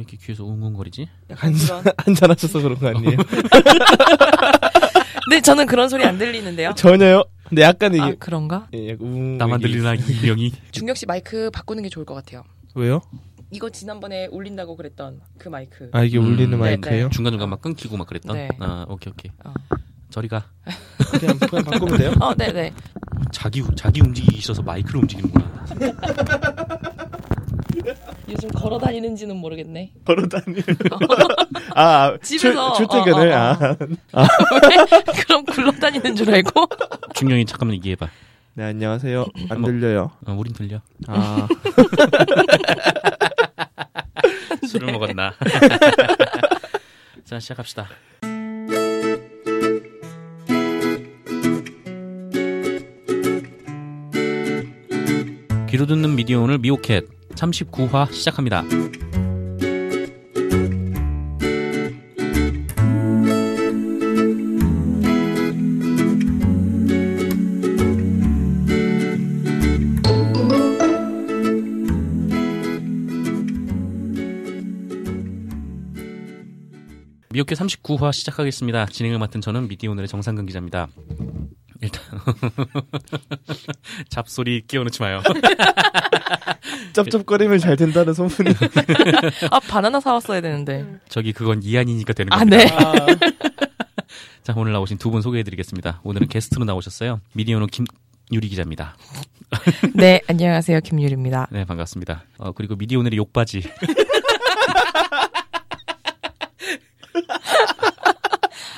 이렇게 귀에서 웅웅거리지? 한잔하셔서 그런 거 아니에요? 네, 저는 그런 소리 안 들리는데요. 전혀요. 근데 약간 이게. 아, 그런가? 예, 나만 들리나, 이병이? 중력씨 마이크 바꾸는 게 좋을 것 같아요. 왜요? 이거 지난번에 울린다고 그랬던 그 마이크. 아, 이게 울리는 마이크예요? 네. 중간중간 막 끊기고 막 그랬던? 네. 아, 오케이, 오케이. 저리 가. 그냥 바꾸면 돼요? 어, 네네. 자기 움직이기 있어서 마이크로 움직이는구나. 요즘 걸어다니는지는 모르겠네. 걸어다니는. 집에서. 출퇴근을. 그럼 굴러다니는 줄 알고? 중령이 잠깐만 얘기해봐. 네, 안녕하세요. 안 들려요. 우린 들려. 아. 술을 네. 먹었나. 자, 시작합시다. 귀로 듣는 미디어오늘 미오캣 39화 시작합니다. 미오캣 39화 시작하겠습니다. 진행을 맡은 저는 미디어오늘의 정상근 기자입니다. 일단 잡소리 끼워놓지 마요. 쩝쩝거리면 잘 된다는 소문이. 아, 바나나 사왔어야 되는데. 저기 그건 이한이니까 되는 겁니다. 아, 네. 자, 오늘 나오신 두 분 소개해드리겠습니다. 오늘은 게스트로 나오셨어요. 미디어오늘 김유리 기자입니다. 네, 안녕하세요, 김유리입니다. 네, 반갑습니다. 그리고 미디어오늘의 욕바지.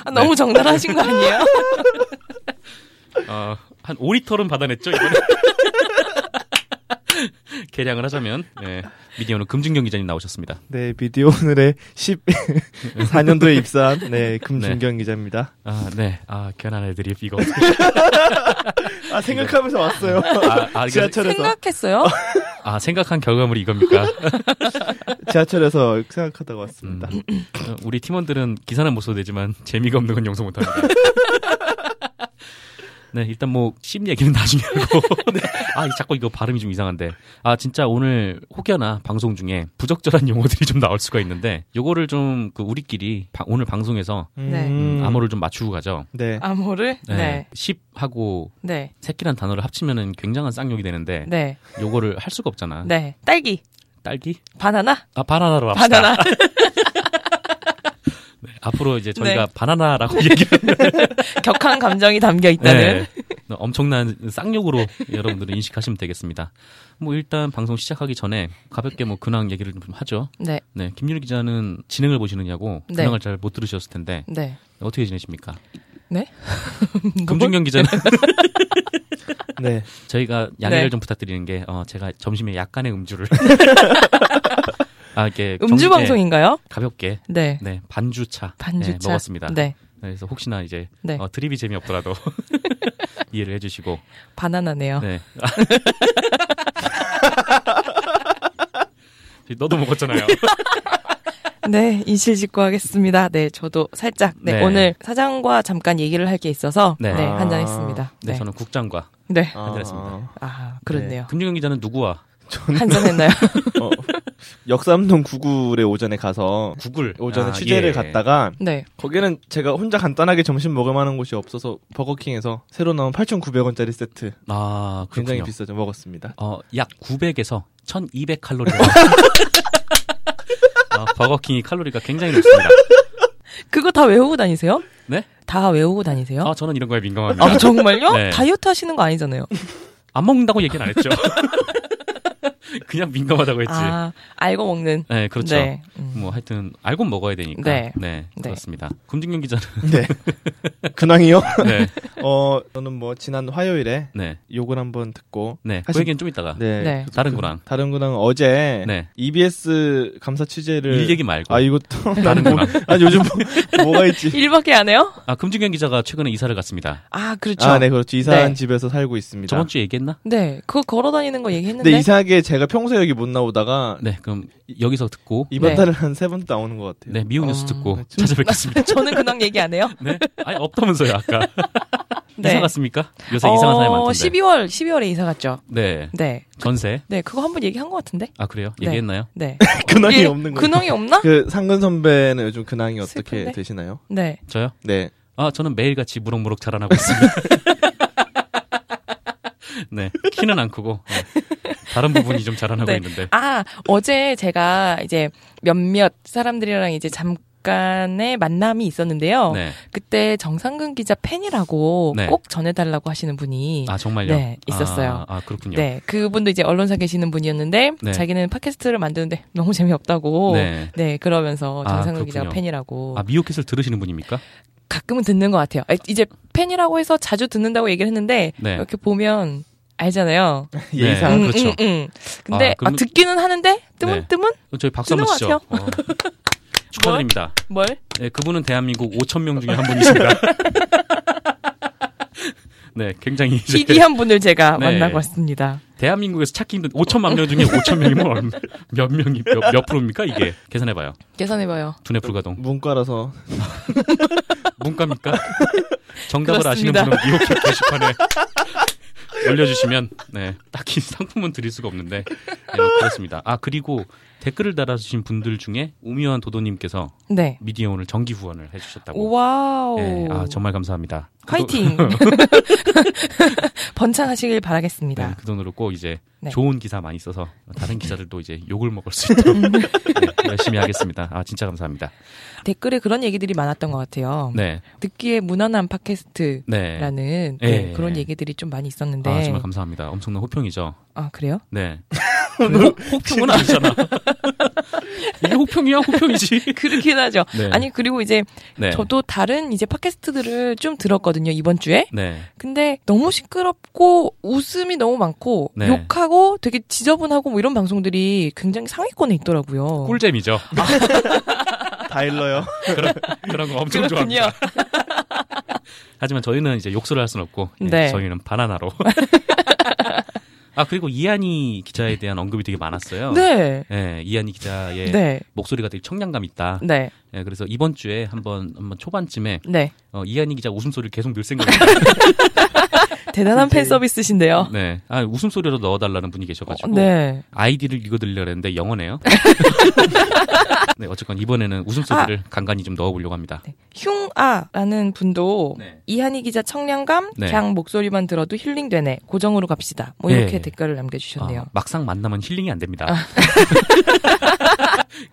아, 너무 네. 정달하신 거 아니에요? 한 5리터는 받아냈죠, 이번에. 계량을 하자면, 네. 미디어오늘 금준경 기자님 나오셨습니다. 네, 미디어오늘의 14년도에 입사한, 네, 금준경 네. 기자입니다. 아, 네. 아, 괜한 애드립, 이거. 아, 생각하면서 왔어요. 지하철에서. 생각했어요? 아, 생각한 결과물이 이겁니까? 지하철에서 생각하다가 왔습니다. 우리 팀원들은 기사는 못 써도 되지만, 재미가 없는 건 용서 못 합니다. 네, 일단 뭐, 씹 얘기는 나중에 하고. 네. 아, 자꾸 이거 발음이 좀 이상한데. 아, 진짜 오늘 혹여나 방송 중에 부적절한 용어들이 좀 나올 수가 있는데, 요거를 좀, 그, 우리끼리 오늘 방송에서 네. 암호를 좀 맞추고 가죠. 네. 암호를? 네. 씹하고, 네. 새끼란 단어를 합치면은 굉장한 쌍욕이 되는데, 네. 요거를 할 수가 없잖아. 네. 딸기. 딸기? 바나나? 아, 바나나로 합시다. 바나나. 네, 앞으로 이제 저희가 네. 바나나라고 얘기하면 격한 감정이 담겨 있다는 네, 엄청난 쌍욕으로 여러분들은 인식하시면 되겠습니다. 뭐 일단 방송 시작하기 전에 가볍게 뭐 근황 얘기를 좀 하죠. 네. 네, 김유리 기자는 진행을 보시느냐고 근황을 네. 잘 못 들으셨을 텐데 네. 어떻게 지내십니까? 네. 금준경 기자는 네. 저희가 양해를 네. 좀 부탁드리는 게 제가 점심에 약간의 음주를. 아, 이게 음주 방송인가요? 가볍게. 네. 네, 반주차. 네, 먹었습니다. 네. 그래서 혹시나 이제 네. 드립이 재미없더라도 이해를 해주시고. 바나나네요. 네. 너도 먹었잖아요. 네, 인실직고하겠습니다. 네, 저도 살짝. 네, 네. 오늘 사장과 잠깐 얘기를 할 게 있어서 네, 네 한잔했습니다. 네. 네, 저는 국장과 네. 한잔했습니다. 아, 그렇네요. 네. 금준경 기자는 누구와? 한잔했나요? 역삼동 구글에 오전에 가서 오전에 취재를 예. 갔다가 네. 거기는 제가 혼자 간단하게 점심 먹을 만한 곳이 없어서 버거킹에서 새로 나온 8,900원짜리 세트 아, 굉장히 비싸죠. 먹었습니다. 약 900에서 1,200칼로리. 아, 버거킹이 칼로리가 굉장히 높습니다. 그거 다 외우고 다니세요? 네? 다 외우고 다니세요? 아, 저는 이런 거에 민감합니다. 아, 정말요? 네. 다이어트 하시는 거 아니잖아요. 안 먹는다고 얘기는 안 했죠. 그냥 민감하다고 했지. 아, 알고 먹는. 네, 그렇죠. 네. 뭐 하여튼 알고 먹어야 되니까. 네, 네, 네. 그렇습니다. 금준경 기자는. 네. 근황이요? 네. 저는 뭐 지난 화요일에 네. 욕을 한번 듣고. 네. 그 얘기는 좀 이따가. 네. 네. 다른 근황. 다른 근황은 어제 네. EBS 감사 취재를. 일 얘기 말고. 아, 이것도 다른 근황. 아, 요즘 뭐가 있지? 일밖에 안 해요? 아, 금준경 기자가 최근에 이사를 갔습니다. 아, 그렇죠. 아, 네, 그렇죠. 이사한 네. 집에서 살고 있습니다. 저번 주 얘기했나? 네, 그거 걸어 다니는 거 얘기했는데. 네, 이상하게 제가 평소에 여기 못 나오다가 네, 그럼 여기서 듣고 이번 네. 달에 한 3번 나오는 것 같아요. 네, 미운 뉴스 듣고 찾아뵙겠습니다. 저는 근황 얘기 안 해요? 네, 아니 없다면서요 아까. 네. 이사 갔습니까? 요새 이상한 사람이 많던데. 12월에 이사 갔죠. 네. 네. 전세. 네, 그거 한번 얘기한 것 같은데. 아, 그래요? 네. 얘기했나요? 네. 근황이 없는 거예요. 근황이 없나? 그 상근 선배는 요즘 근황이 어떻게 슬픈데? 되시나요? 네. 저요? 네. 아, 저는 매일같이 무럭무럭 자라나고 있습니다. 네. 키는 안 크고. 다른 부분이 좀 자라나고 네. 있는데. 아, 어제 제가 이제 몇몇 사람들이랑 이제 잠깐의 만남이 있었는데요. 네. 그때 정상근 기자 팬이라고 네. 꼭 전해달라고 하시는 분이. 아, 정말요? 네, 있었어요. 아, 그렇군요. 네. 그분도 이제 언론사 계시는 분이었는데 네. 자기는 팟캐스트를 만드는데 너무 재미없다고. 네. 네, 그러면서 정상근 기자 팬이라고. 아, 미오캣을 들으시는 분입니까? 가끔은 듣는 것 같아요. 이제 팬이라고 해서 자주 듣는다고 얘기를 했는데 네. 이렇게 보면 알잖아요. 예상 네. 그렇죠. 근데 아, 그러면... 아, 듣기는 하는데 뜨문뜨문. 네. 저희 박수 한번 치죠. 축하드립니다. 뭘? 네, 그분은 대한민국 5,000명 중에 한 분이십니다. 네, 굉장히 희귀한 분을 제가 네. 만나고 왔습니다. 대한민국에서 찾기 힘든 5천만 명 중에 5천 명이면 몇 명이 몇 프로입니까 이게? 계산해봐요. 계산해봐요. 두뇌 불가동. 문과라서. 문과입니까? 정답을 그렇습니다. 아시는 분은 미오캣 게시판에 올려주시면 네, 딱히 상품은 드릴 수가 없는데 네, 그렇습니다. 아, 그리고 댓글을 달아주신 분들 중에 우미원 도도님께서 네. 미디어오늘 정기 후원을 해주셨다고. 와우. 네, 아, 정말 감사합니다. 화이팅. 번창하시길 바라겠습니다. 네, 그 돈으로 꼭 이제 네. 좋은 기사 많이 써서 다른 기자들도 이제 욕을 먹을 수 있도록 네, 열심히 하겠습니다. 아, 진짜 감사합니다. 댓글에 그런 얘기들이 많았던 것 같아요. 네. 듣기에 무난한 팟캐스트라는 네. 네, 그런 얘기들이 좀 많이 있었는데. 아, 정말 감사합니다. 엄청난 호평이죠. 아, 그래요? 네. 호평은 아니잖아. 이게 호평이야, 호평이지. 그렇긴 하죠. 네. 아니, 그리고 이제 네. 저도 다른 이제 팟캐스트들을 좀 들었거든요, 이번 주에. 네. 근데 너무 시끄럽고 웃음이 너무 많고 네. 욕하고 되게 지저분하고 뭐 이런 방송들이 굉장히 상위권에 있더라고요. 꿀잼이죠. 다 일러요. 그런 거 엄청 그렇군요. 좋아합니다. 하지만 저희는 이제 욕설을 할 수는 없고 네. 저희는 바나나로. 아, 그리고 이한희 기자에 대한 언급이 되게 많았어요. 네. 네, 이한희 기자의 네. 목소리가 되게 청량감 있다. 네. 네, 그래서 이번 주에 한번 초반쯤에 네. 이한희 기자 웃음소리를 계속 넣을 생각입니다. 대단한 팬 서비스신데요. 네. 아, 웃음소리로 넣어달라는 분이 계셔가지고 네. 아이디를 읽어드리려고 했는데 영어네요. 네, 어쨌건 이번에는 웃음소리를 간간히 좀 넣어보려고 합니다. 네. 흉아라는 분도 네. 이한희 기자 청량감, 네. 그냥 목소리만 들어도 힐링되네. 고정으로 갑시다. 뭐 이렇게 네. 댓글을 남겨주셨네요. 아, 막상 만나면 힐링이 안 됩니다. 아.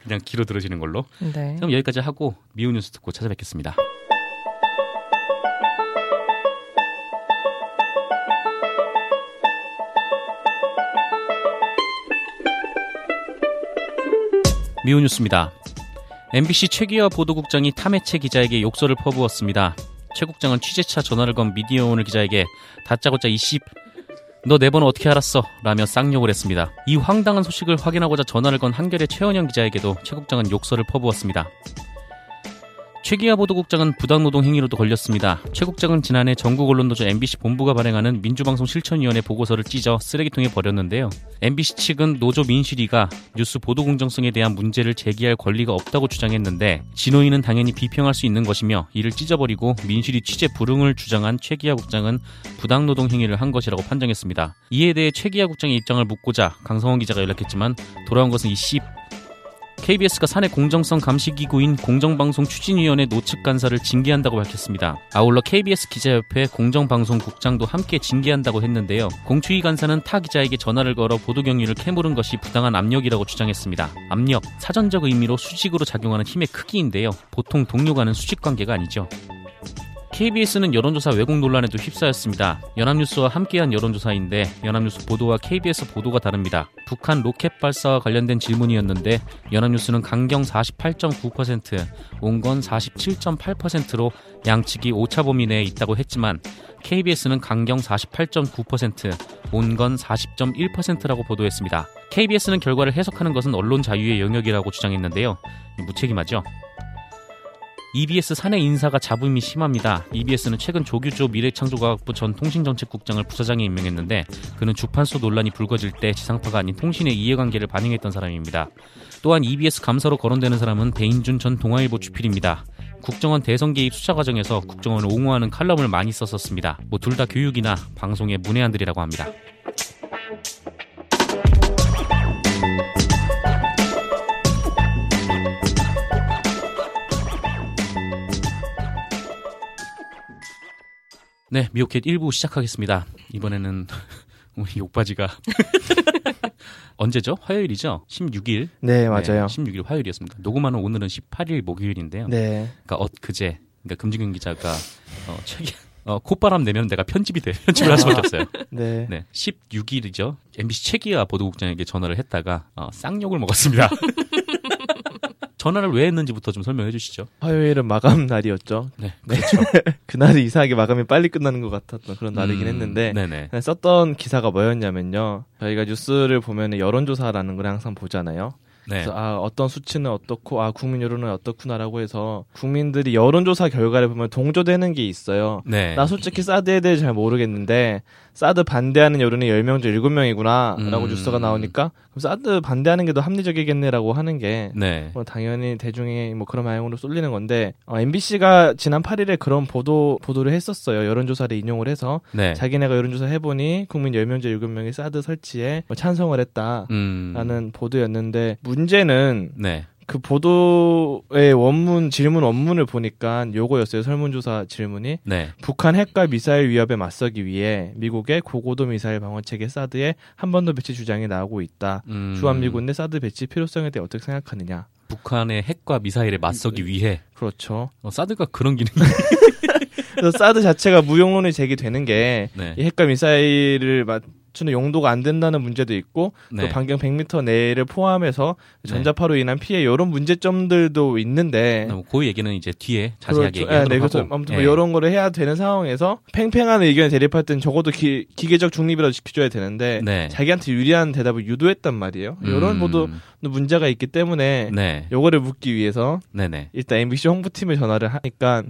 그냥 귀로 들으시는 걸로. 네. 그럼 여기까지 하고 미운 뉴스 듣고 찾아뵙겠습니다. 미운 뉴스입니다. MBC 최기화 보도국장이 탐해체 기자에게 욕설을 퍼부었습니다. 최 국장은 취재차 전화를 건 미디어오늘 기자에게 다짜고짜 이씨 너 내 번호 어떻게 알았어? 라며 쌍욕을 했습니다. 이 황당한 소식을 확인하고자 전화를 건 한겨레 최원영 기자에게도 최 국장은 욕설을 퍼부었습니다. 최기화 보도국장은 부당노동 행위로도 걸렸습니다. 최 국장은 지난해 전국언론노조 MBC 본부가 발행하는 민주방송 실천위원회 보고서를 찢어 쓰레기통에 버렸는데요. MBC 측은 노조 민실위가 뉴스 보도 공정성에 대한 문제를 제기할 권리가 없다고 주장했는데 진호위는 당연히 비평할 수 있는 것이며 이를 찢어버리고 민실위 취재 불응을 주장한 최기화 국장은 부당노동 행위를 한 것이라고 판정했습니다. 이에 대해 최기화 국장의 입장을 묻고자 강성훈 기자가 연락했지만 돌아온 것은 이 씹 KBS가 사내 공정성 감시기구인 공정방송 추진위원회 노측 간사를 징계한다고 밝혔습니다. 아울러 KBS 기자협회 공정방송국장도 함께 징계한다고 했는데요. 공추위 간사는 타 기자에게 전화를 걸어 보도 경위를 캐물은 것이 부당한 압력이라고 주장했습니다. 압력, 사전적 의미로 수직으로 작용하는 힘의 크기인데요. 보통 동료간은 수직관계가 아니죠. KBS는 여론조사 왜곡 논란에도 휩싸였습니다. 연합뉴스와 함께한 여론조사인데 연합뉴스 보도와 KBS 보도가 다릅니다. 북한 로켓 발사와 관련된 질문이었는데 연합뉴스는 강경 48.9%, 온건 47.8%로 양측이 오차범위 내에 있다고 했지만 KBS는 강경 48.9%, 온건 40.1%라고 보도했습니다. KBS는 결과를 해석하는 것은 언론 자유의 영역이라고 주장했는데요. 무책임하죠? EBS 사내 인사가 잡음이 심합니다. EBS는 최근 조규조 미래창조과학부 전 통신정책국장을 부사장에 임명했는데 그는 주판수 논란이 불거질 때 지상파가 아닌 통신의 이해관계를 반영했던 사람입니다. 또한 EBS 감사로 거론되는 사람은 대인준 전 동아일보 주필입니다. 국정원 대선 개입 수사 과정에서 국정원을 옹호하는 칼럼을 많이 썼었습니다. 뭐 둘 다 교육이나 방송의 문외한들이라고 합니다. 네, 미오캣 1부 시작하겠습니다. 이번에는 우리 욕바지가 언제죠? 화요일이죠? 16일. 네, 맞아요. 네, 16일 화요일이었습니다. 녹음하는 오늘은 18일 목요일인데요. 네. 그러니까 엊그제, 그러니까 금준경 기자가 콧바람 내면 내가 편집을 할 수밖에 없어요. 네. 네. 16일이죠. MBC 최기화 보도국장에게 전화를 했다가 쌍욕을 먹었습니다. 전화를 왜 했는지부터 좀 설명해 주시죠. 화요일은 마감 날이었죠. 네, 그렇죠. 그날이 이상하게 마감이 빨리 끝나는 것 같았던 그런 날이긴 했는데 썼던 기사가 뭐였냐면요. 저희가 뉴스를 보면 여론조사라는 걸 항상 보잖아요. 네. 그래서 어떤 수치는 어떻고 국민 여론은 어떻구나라고 해서 국민들이 여론조사 결과를 보면 동조되는 게 있어요. 네. 나 솔직히 사드에 대해 잘 모르겠는데 사드 반대하는 여론이 10명 중 7명이구나 라고 뉴스가 나오니까 그럼 사드 반대하는 게 더 합리적이겠네라고 하는 게 네. 뭐 당연히 대중이 뭐 그런 방향으로 쏠리는 건데 MBC가 지난 8일에 그런 보도를 했었어요. 여론조사를 인용을 해서 네. 자기네가 여론조사 해보니 국민 10명 중 7명이 사드 설치에 찬성을 했다라는 보도였는데 문제는 네. 그 보도의 질문 원문을 보니까 요거였어요. 설문조사 질문이. 네. 북한 핵과 미사일 위협에 맞서기 위해 미국의 고고도 미사일 방어체계 사드에 한 번 더 배치 주장이 나오고 있다. 주한미군 내 사드 배치 필요성에 대해 어떻게 생각하느냐. 북한의 핵과 미사일에 맞서기 위해. 그렇죠. 사드가 그런 기능이. 그래서 사드 자체가 무용론이 제기되는 게 네. 이 핵과 미사일을 맞추는 용도가 안 된다는 문제도 있고 네. 또 반경 100m 내를 포함해서 전자파로 인한 피해 이런 문제점들도 있는데 그 얘기는 이제 뒤에 자세하게 그렇죠. 얘기하도록 하고 아무튼 뭐 이런 거를 해야 되는 상황에서 팽팽한 의견에 대립할 때는 적어도 기계적 중립이라도 지켜줘야 되는데 네. 자기한테 유리한 대답을 유도했단 말이에요. 이런 것도 문제가 있기 때문에 요거를 묻기 위해서 일단 MBC 홍보팀에 전화를 하니까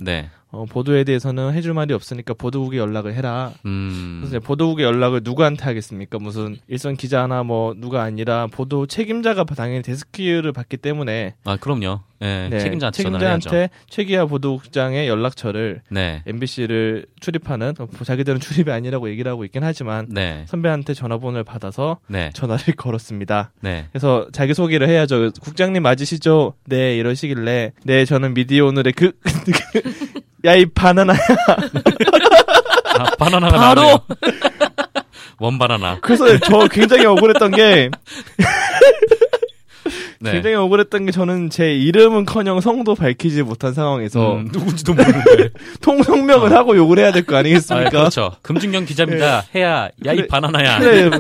보도에 대해서는 해줄 말이 없으니까 보도국에 연락을 해라. 그래서 보도국에 연락을 누구한테 하겠습니까? 무슨 일선 기자 하나 누가 아니라 보도 책임자가 당연히 데스크를 받기 때문에. 아 그럼요. 네, 네, 책임자한테 최기화 보도국장의 연락처를 MBC를 출입하는 자기들은 출입이 아니라고 얘기를 하고 있긴 하지만 선배한테 전화번호를 받아서 전화를 걸었습니다. 그래서 자기소개를 해야죠. 국장님 맞으시죠? 네 이러시길래 네 저는 미디어오늘의 야, 이 바나나야. 바나나가 바로 나오네요. 원바나나. 그래서 저 굉장히 억울했던 게 굉장히 억울했던 게 저는 제 이름은커녕 성도 밝히지 못한 상황에서 누군지도 모르는데 통성명을 하고 욕을 해야 될 거 아니겠습니까? 아, 그렇죠. 금준경 기자입니다. 네. 해야 야 이 바나나야. 그래,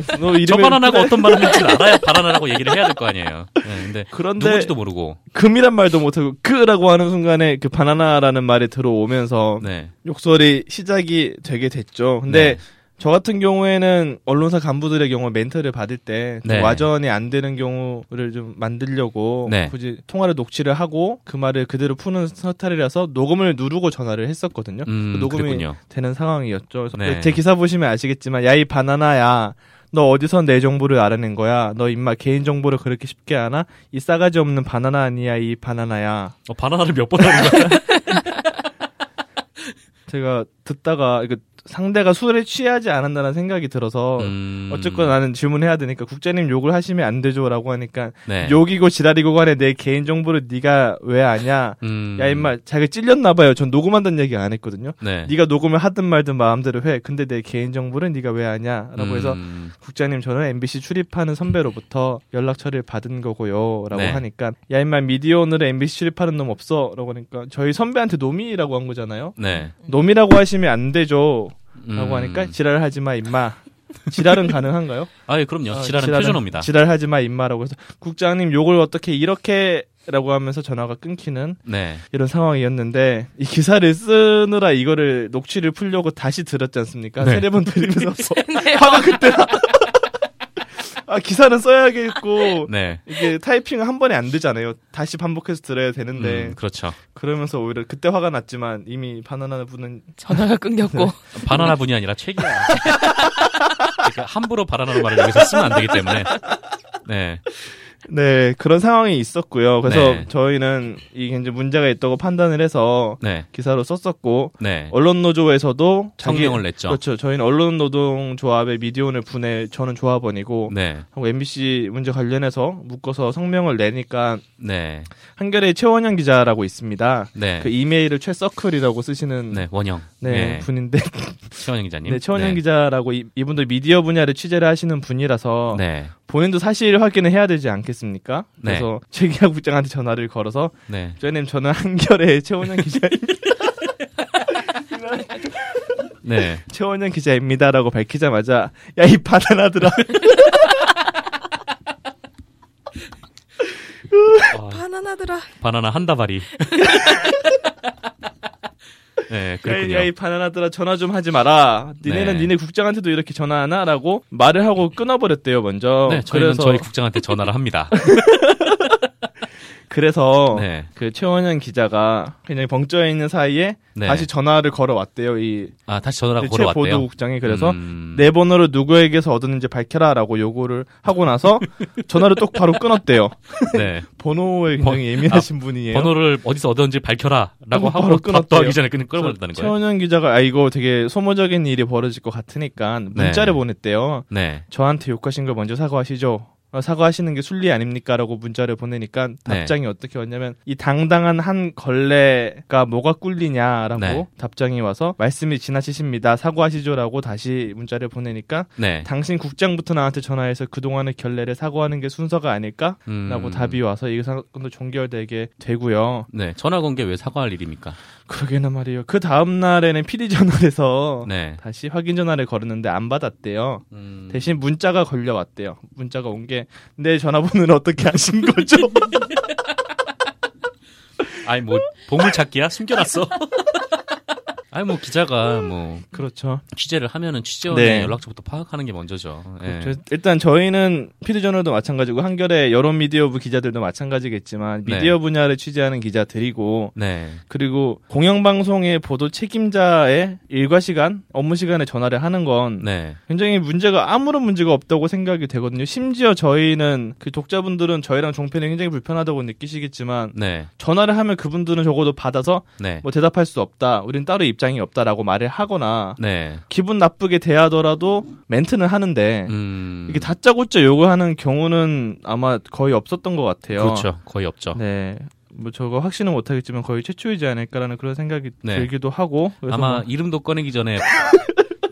저 바나나가 어떤 바나나인지 알아야 바나나라고 얘기를 해야 될 거 아니에요. 네, 근데 그런데 누군지도 모르고 금이란 말도 못하고 그라고 하는 순간에 그 바나나라는 말이 들어오면서 욕설이 시작이 되게 됐죠. 근데 저 같은 경우에는 언론사 간부들의 경우 멘트를 받을 때 와전이 안 되는 경우를 좀 만들려고 굳이 통화를 녹취를 하고 그 말을 그대로 푸는 스타일이라서 녹음을 누르고 전화를 했었거든요. 녹음이 그랬군요. 되는 상황이었죠. 그래서 제 기사 보시면 아시겠지만 야 이 바나나야. 너 어디서 내 정보를 알아낸 거야? 너 임마 개인 정보를 그렇게 쉽게 아나? 이 싸가지 없는 바나나 아니야 이 바나나야. 바나나를 몇 번 하는 거야? 제가 듣다가 이거 상대가 술에 취하지 않았다는 생각이 들어서 어쨌건 나는 질문해야 되니까 국장님 욕을 하시면 안 되죠라고 하니까 욕이고 지랄이고 간에 내 개인정보를 네가 왜 아냐 야 인마 자기가 찔렸나 봐요. 전 녹음한다는 얘기 안 했거든요. 네가 녹음을 하든 말든 마음대로 해. 근데 내 개인정보를 네가 왜 아냐라고 해서 국장님 저는 MBC 출입하는 선배로부터 연락처를 받은 거고요 라고 하니까 야 인마 미디어 오늘에 MBC 출입하는 놈 없어 라고 하니까 저희 선배한테 놈이라고 한 거잖아요. 놈이라고 하시면 안 되죠 라고 하니까 지랄하지 마 임마. 지랄은 가능한가요? 아, 예, 그럼요. 지랄은 표준어입니다. 지랄하지 마 임마라고 해서 국장님 욕을 어떻게 이렇게 라고 하면서 전화가 끊기는 이런 상황이었는데 이 기사를 쓰느라 이거를 녹취를 풀려고 다시 들었지 않습니까? 세네 번 들으면서 화가 그때나 기사는 써야겠고 이게 타이핑은 한 번에 안 되잖아요. 다시 반복해서 들어야 되는데 그렇죠. 그러면서 오히려 그때 화가 났지만 이미 바나나 분은 전화가 끊겼고 바나나 분이 아니라 최기야. 그러니까 함부로 바나나로 말을 여기서 쓰면 안 되기 때문에 네, 그런 상황이 있었고요. 그래서 네. 저희는 이게 이제 문제가 있다고 판단을 해서 네. 기사로 썼었고 네. 언론노조에서도 성명을 냈죠. 그렇죠. 저희는 언론노동조합의 미디어오늘 분의 저는 조합원이고 네. 하고 MBC 문제 관련해서 묶어서 성명을 내니까 네. 한겨레 최원영 기자라고 있습니다. 네. 그 이메일을 최서클이라고 쓰시는 네, 원영 네, 네. 분인데 최원영 기자님. 네, 최원영 네. 기자라고 이분도 미디어 분야를 취재를 하시는 분이라서 네. 본인도 사실 확인을 해야 되지 않겠습니까? 네. 그래서 최기화 국장한테 전화를 걸어서 네. 저희님 저는 한겨레 최원영 기자입니다. 네. 최원영 기자입니다라고 밝히자마자 야, 이 바나나들아. 바나나들아. 바나나 한 다발이. 네, 그렇군요. 야이 바나나들아 전화 좀 하지 마라. 니네는 네. 니네 국장한테도 이렇게 전화하나라고 말을 하고 끊어버렸대요 먼저. 네, 저희는 그래서... 저희 국장한테 전화를 합니다. 그래서 네. 그 최원현 기자가 그냥 벙쪄 있는 사이에 네. 다시 전화를 걸어왔대요. 다시 전화를 걸어왔대요. 최보도 국장이 그래서 내 번호를 누구에게서 얻었는지 밝혀라라고 요구를 하고 나서 전화를 똑바로 끊었대요. 네. 번호에 굉장히 예민하신 분이에요. 번호를 어디서 얻었는지 밝혀라라고 하고 답도 하기 전에 끊어버렸다는 거예요. 최원현 기자가 이거 되게 소모적인 일이 벌어질 것 같으니까 문자를 네. 보냈대요. 네. 저한테 욕하신 걸 먼저 사과하시죠. 사과하시는 게 순리 아닙니까? 라고 문자를 보내니까 답장이 네. 어떻게 왔냐면 이 당당한 한 걸레가 뭐가 꿀리냐라고 네. 답장이 와서 말씀이 지나치십니다. 사과하시죠. 라고 다시 문자를 보내니까 네. 당신 국장부터 나한테 전화해서 그동안의 결례를 사과하는 게 순서가 아닐까? 라고 답이 와서 이 사건도 종결되게 되고요. 네, 전화 건 게 왜 사과할 일입니까? 그러게는 말이에요. 그 다음 날에는 PD저널에서 네. 다시 확인 전화를 걸었는데 안 받았대요. 대신 문자가 걸려왔대요. 문자가 온 게 내 전화번호는 어떻게 아신 거죠? 아니 뭐 보물찾기야? 숨겨놨어? 아니 뭐 기자가 뭐 그렇죠. 취재를 하면은 취재원의 네. 연락처부터 파악하는 게 먼저죠. 그렇죠. 예. 일단 저희는 피드저널도 마찬가지고 한겨레 여론 미디어부 기자들도 마찬가지겠지만 미디어 네. 분야를 취재하는 기자들이고 네. 그리고 공영방송의 보도 책임자의 일과 시간, 업무 시간에 전화를 하는 건 네. 굉장히 문제가 아무런 문제가 없다고 생각이 되거든요. 심지어 저희는 그 독자분들은 저희랑 종편이 굉장히 불편하다고 느끼시겠지만 네. 전화를 하면 그분들은 적어도 받아서 네. 뭐 대답할 수 없다. 우린 따로 입장이 없다라고 말을 하거나 네. 기분 나쁘게 대하더라도 멘트는 하는데 이게 다짜고짜 요구하는 경우는 아마 거의 없었던 것 같아요. 그렇죠, 거의 없죠. 네. 뭐 저거 확신은 못하겠지만 거의 최초이지 않을까라는 그런 생각이 네. 들기도 하고 아마 뭐... 이름도 꺼내기 전에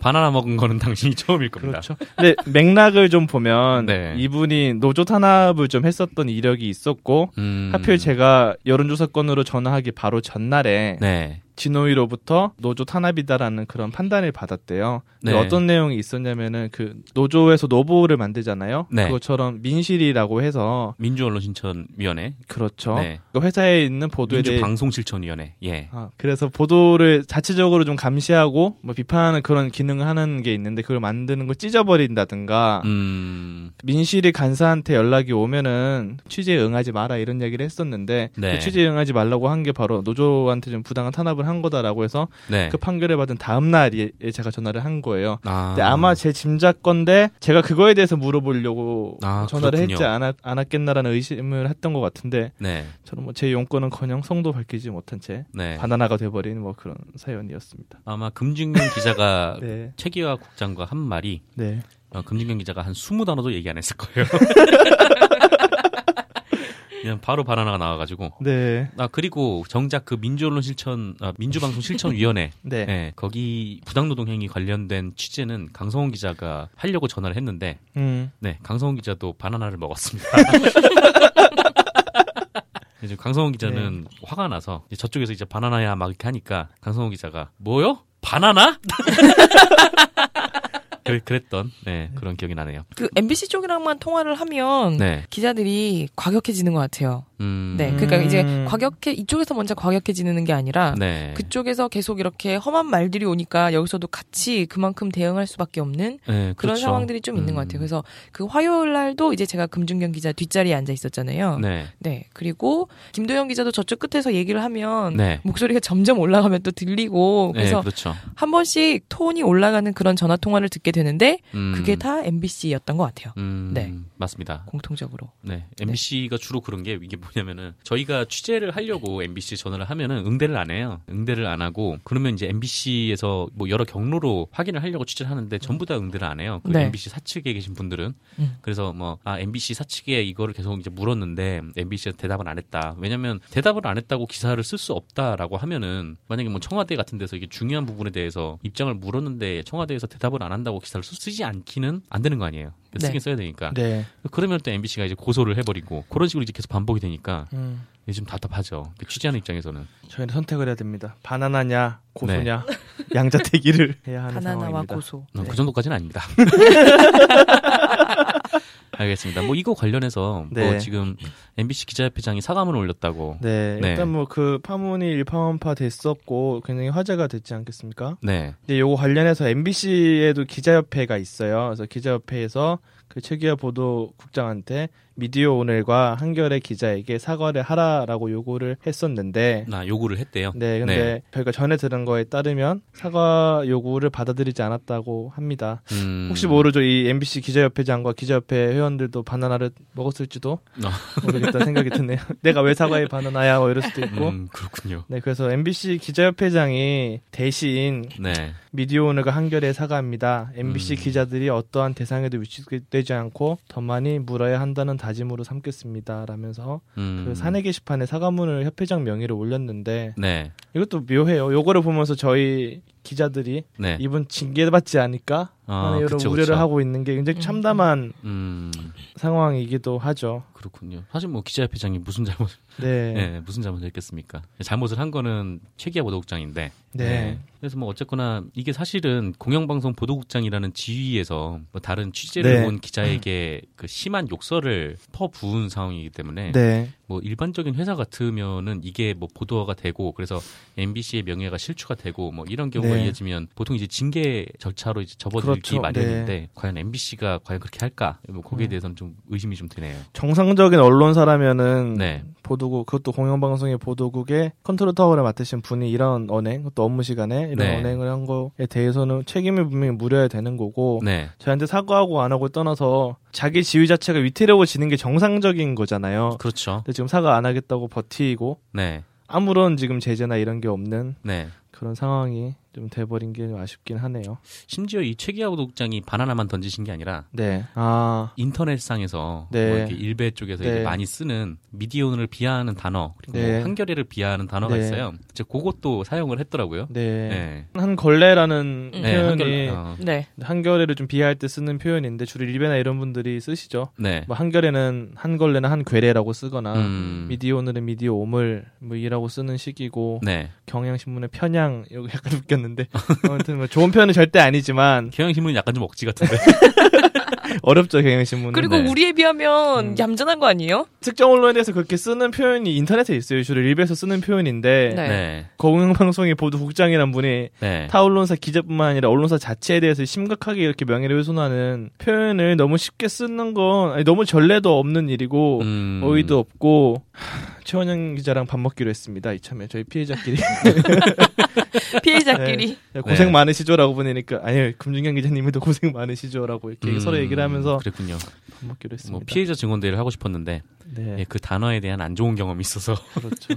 바나나 먹은 거는 당신이 처음일 겁니다. 그렇죠. 근데 맥락을 좀 보면 네. 이분이 노조 탄압을 좀 했었던 이력이 있었고 하필 제가 여론조사 건으로 전화하기 바로 전날에 네. 진호위로부터 노조 탄압이다라는 그런 판단을 받았대요. 네. 어떤 내용이 있었냐면은 그 노조에서 노보를 만들잖아요. 네. 그것처럼 민실이라고 해서 민주언론신천위원회 그렇죠. 네. 그 회사에 있는 보도에 대해 민주방송실천위원회. 예. 그래서 보도를 자체적으로 좀 감시하고 뭐 비판하는 그런 기능을 하는 게 있는데 그걸 만드는 걸 찢어버린다든가 민실이 간사한테 연락이 오면은 취재에 응하지 마라 이런 얘기를 했었는데 네. 그 취재에 응하지 말라고 한 게 바로 노조한테 좀 부당한 탄압을 한 거다라고 해서 네. 그 판결을 받은 다음 날에 제가 전화를 한 거예요. 근데 아마 제 짐작 건데 제가 그거에 대해서 물어보려고 전화를 그렇군요. 했지 않았겠나라는 의심을 했던 것 같은데 네. 저는 뭐 제 용건은커녕 성도 밝히지 못한 채 네. 바나나가 돼버린 뭐 그런 사연이었습니다. 아마 금준경 기자가 네. 최기화 국장과 한 말이 네. 금준경 기자가 한 20단어도 얘기 안 했을 거예요. 그냥 바로 바나나가 나와가지고. 네. 그리고 정작 그 민주방송실천위원회. 네. 네. 거기 부당노동행위 관련된 취재는 강성훈 기자가 하려고 전화를 했는데. 네. 강성훈 기자도 바나나를 먹었습니다. 이제 강성훈 기자는 네. 화가 나서 이제 저쪽에서 이제 바나나야 막 이렇게 하니까 강성훈 기자가 뭐요? 바나나? 그랬던 네, 그런 기억이 나네요. 그 MBC 쪽이랑만 통화를 하면 네. 기자들이 과격해지는 것 같아요. 네, 그러니까 이제 과격해 이쪽에서 먼저 과격해지는 게 아니라 네. 그쪽에서 계속 이렇게 험한 말들이 오니까 여기서도 같이 그만큼 대응할 수밖에 없는 네, 그런 그렇죠. 상황들이 좀 있는 것 같아요. 그래서 그 화요일 날도 이제 제가 금준경 기자 뒷자리에 앉아 있었잖아요. 네, 네. 그리고 김도영 기자도 저쪽 끝에서 얘기를 하면 네. 목소리가 점점 올라가면 또 들리고 그래서 네, 그렇죠. 한 번씩 톤이 올라가는 그런 전화 통화를 듣게 되는데 그게 다 MBC였던 것 같아요. 네, 맞습니다. 공통적으로. 네, MBC가 네. 주로 그런 게 이게 뭐냐면은 저희가 취재를 하려고 MBC 전화를 하면은 응대를 안 해요. 응대를 안 하고 그러면 이제 MBC에서 뭐 여러 경로로 확인을 하려고 취재를 하는데 전부 다 응대를 안 해요. 그 네. MBC 사측에 계신 분들은 그래서 뭐 아 MBC 사측에 이거를 계속 이제 물었는데 MBC가 대답을 안 했다. 왜냐면 대답을 안 했다고 기사를 쓸 수 없다라고 하면은 만약에 뭐 청와대 같은 데서 이게 중요한 부분에 대해서 입장을 물었는데 청와대에서 대답을 안 한다고 기사를 쓰지 않기는 안 되는 거 아니에요. 쓰긴 네. 써야 되니까. 네. 그러면 또 MBC가 이제 고소를 해버리고 그런 식으로 이제 계속 반복이 되니까 이게 좀 답답하죠. 취재하는 입장에서는. 저희는 선택을 해야 됩니다. 바나나냐 고소냐 네. 양자택일을 해야 하는 바나나와 상황입니다. 바나나와 고소. 네. 그 정도까지는 아닙니다. 알겠습니다. 뭐 이거 관련해서 네. 뭐 지금 MBC 기자협회장이 사과문을 올렸다고. 네. 네. 일단 뭐 그 파문이 일파만파 됐었고 굉장히 화제가 됐지 않겠습니까? 네. 근데 요거 관련해서 MBC에도 기자협회가 있어요. 그래서 기자협회에서 그 최기화 보도국장한테 미디어오늘과 한겨레 기자에게 사과를 하라라고 요구를 했었는데 요구를 했대요? 네. 근데 네. 저희가 전에 들은 거에 따르면 사과 요구를 받아들이지 않았다고 합니다. 혹시 모르죠. 이 MBC 기자협회장과 기자협회 회원들도 바나나를 먹었을지도 모르겠다는 생각이 드네요. 내가 왜 사과해 바나나야 뭐 이럴 수도 있고. 그렇군요. 네. 그래서 MBC 기자협회장이 대신 네. 미디어오늘과 한겨레에 사과합니다. MBC 기자들이 어떠한 대상에도 위축되지 않고 더 많이 물어야 한다는 다짐으로 삼겠습니다. 라면서 그 사내 게시판에 사과문을 협회장 명의로 올렸는데 네. 이것도 묘해요. 요거를 보면서 저희 기자들이 네. 이분 징계받지 않을까 하는 이런 우려를 하고 있는 게 굉장히 참담한 상황이기도 하죠. 그렇군요. 사실 뭐 기자협회장이 무슨 잘못을 네. 네, 무슨 잘못을 했겠습니까? 잘못을 한 거는 최기화 보도국장인데. 네. 네. 그래서 뭐 어쨌거나 이게 사실은 공영방송 보도국장이라는 지위에서 뭐 다른 취재를 네. 온 기자에게 그 심한 욕설을 퍼부은 상황이기 때문에 네. 뭐 일반적인 회사 같으면은 이게 뭐 보도가 되고 그래서 MBC의 명예가 실추가 되고 뭐 이런 경우가 네. 이어지면 보통 이제 징계 절차로 이제 접어들기 그렇죠. 마련인데 네. 과연 MBC가 과연 그렇게 할까? 뭐 거기에 대해서는 좀 의심이 좀 드네요. 정상적인 언론사라면은 네. 보도국 그것도 공영방송의 보도국의 컨트롤 타워를 맡으신 분이 이런 언행, 그것도 업무 시간에 이런 네. 언행을 한 거에 대해서는 책임을 분명히 물어야 되는 거고 네. 저한테 사과하고 안 하고 떠나서 자기 지위 자체가 위태로워지는 게 정상적인 거잖아요. 그렇죠. 근데 지금 사과 안 하겠다고 버티고 네. 아무런 지금 제재나 이런 게 없는 네. 그런 상황이 좀 돼버린 게 아쉽긴 하네요. 심지어 이 최기하 보도국장이 바나나만 던지신 게 아니라 네. 아. 인터넷상에서 네. 뭐 이렇게 일베 쪽에서 네. 이제 많이 쓰는 미디어오늘을 비하하는 단어 그리고 네. 한겨레를 비하하는 단어가 네. 있어요. 이제 그것도 사용을 했더라고요. 네. 네. 한걸레라는 표현이 네. 한겨레를 좀 비하할 때 쓰는 표현인데 주로 일베나 이런 분들이 쓰시죠. 네. 뭐 한겨레는 한걸레나 한괴레라고 쓰거나 미디어오늘은 미디어오물 뭐 이라고 쓰는 식이고 네. 경향신문의 편향 이거 약간 웃겼는데 아무튼 뭐 좋은 편은 절대 아니지만 경향신문은 약간 좀 억지 같은데 어렵죠 경향신문은. 그리고 네. 우리에 비하면 얌전한 거 아니에요? 특정 언론에서 그렇게 쓰는 표현이 인터넷에 있어요. 주로 일베에서 쓰는 표현인데 네. 네. 공영방송의 보도국장이란 분이 네. 타 언론사 기자뿐만 아니라 언론사 자체에 대해서 심각하게 이렇게 명예를 훼손하는 표현을 너무 쉽게 쓰는 건 아니, 너무 전례도 없는 일이고 어이도 없고 최원영 기자랑 밥 먹기로 했습니다. 이참에 저희 피해자끼리 피해자끼리 네. 고생 많으시죠라고 보내니까 아니요 금준경 기자님도 고생 많으시죠라고 이렇게 서로 얘기를 하면서 그랬군요. 밥 먹기로 했습니다. 뭐 피해자 증언대회를 하고 싶었는데 네. 예, 그 단어에 대한 안 좋은 경험이 있어서 그렇죠.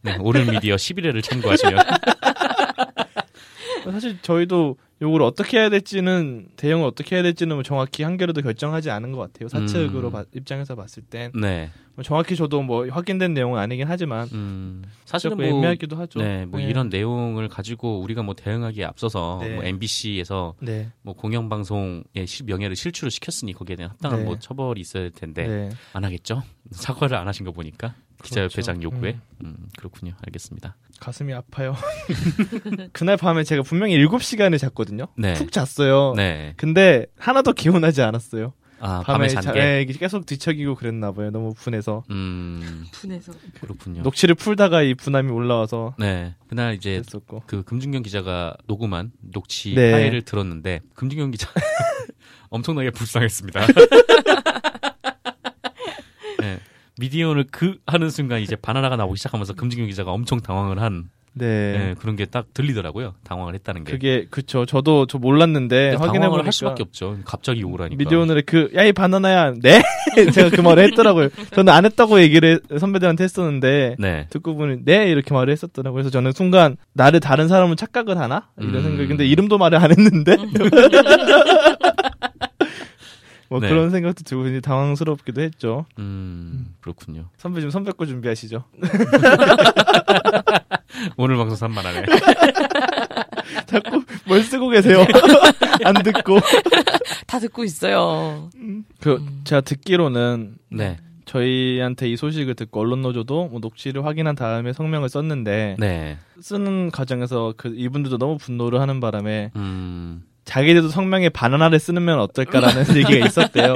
네, 오른 미디어 11회를 참고하시면 사실 저희도 요걸 어떻게 해야 될지는 대응을 어떻게 해야 될지는 정확히 한겨레도 결정하지 않은 것 같아요. 사측으로 입장에서 봤을 땐 네. 정확히 저도 뭐 확인된 내용은 아니긴 하지만 사실은 뭐 애매하기도 하죠. 네, 뭐 네. 이런 내용을 가지고 우리가 뭐 대응하기에 앞서서 네. 뭐 MBC에서 네. 뭐 공영방송의 명예를 실추를 시켰으니 거기에 대한 합당한 네. 뭐 처벌이 있어야 될 텐데 네. 안 하겠죠? 사과를 안 하신 거 보니까 기자협회장 그렇죠. 요구에 그렇군요. 알겠습니다. 가슴이 아파요. 그날 밤에 제가 분명히 7시간을 잤거든요. 네. 푹 잤어요. 네. 근데 하나도 개운하지 않았어요. 아, 밤에 잔 게 계속 뒤척이고 그랬나 봐요. 너무 분해서. 분해서. 그렇군요. 녹취를 풀다가 이 분함이 올라와서. 네. 그날 이제 됐었고. 그 금준경 기자가 녹음한 녹취 네. 파일을 들었는데 금준경 기자 엄청나게 불쌍했습니다. 네. 미디어오늘 그 하는 순간 이제 바나나가 나오기 시작하면서 금준경 기자가 엄청 당황을 한. 네. 네 그런 게 딱 들리더라고요. 당황을 했다는 게. 그게 그쵸. 저도 저 몰랐는데 확인해 보니까 할 수밖에 없죠. 갑자기 오라니까. 미디어오늘의 그 야 이 바나나야. 네. 제가 그 말을 했더라고요. 저는 안 했다고 얘기를 선배들한테 했었는데 네. 듣고 보니 네 이렇게 말을 했었더라고요. 그래서 저는 순간 나를 다른 사람을 착각을 하나? 이런 생각이. 근데 이름도 말을 안 했는데. 뭐 네. 그런 생각도 들고 이제 당황스럽기도 했죠. 그렇군요. 선배 좀 선배 거 준비하시죠. 오늘 방송 산만하네. 자꾸 뭘 쓰고 계세요? 안 듣고 다 듣고 있어요. 제가 듣기로는 네. 저희한테 이 소식을 듣고 언론노조도 뭐 녹취를 확인한 다음에 성명을 썼는데 네. 쓰는 과정에서 그 이분들도 너무 분노를 하는 바람에. 자기들도 성명에 바나나를 쓰면 어떨까라는 얘기가 있었대요.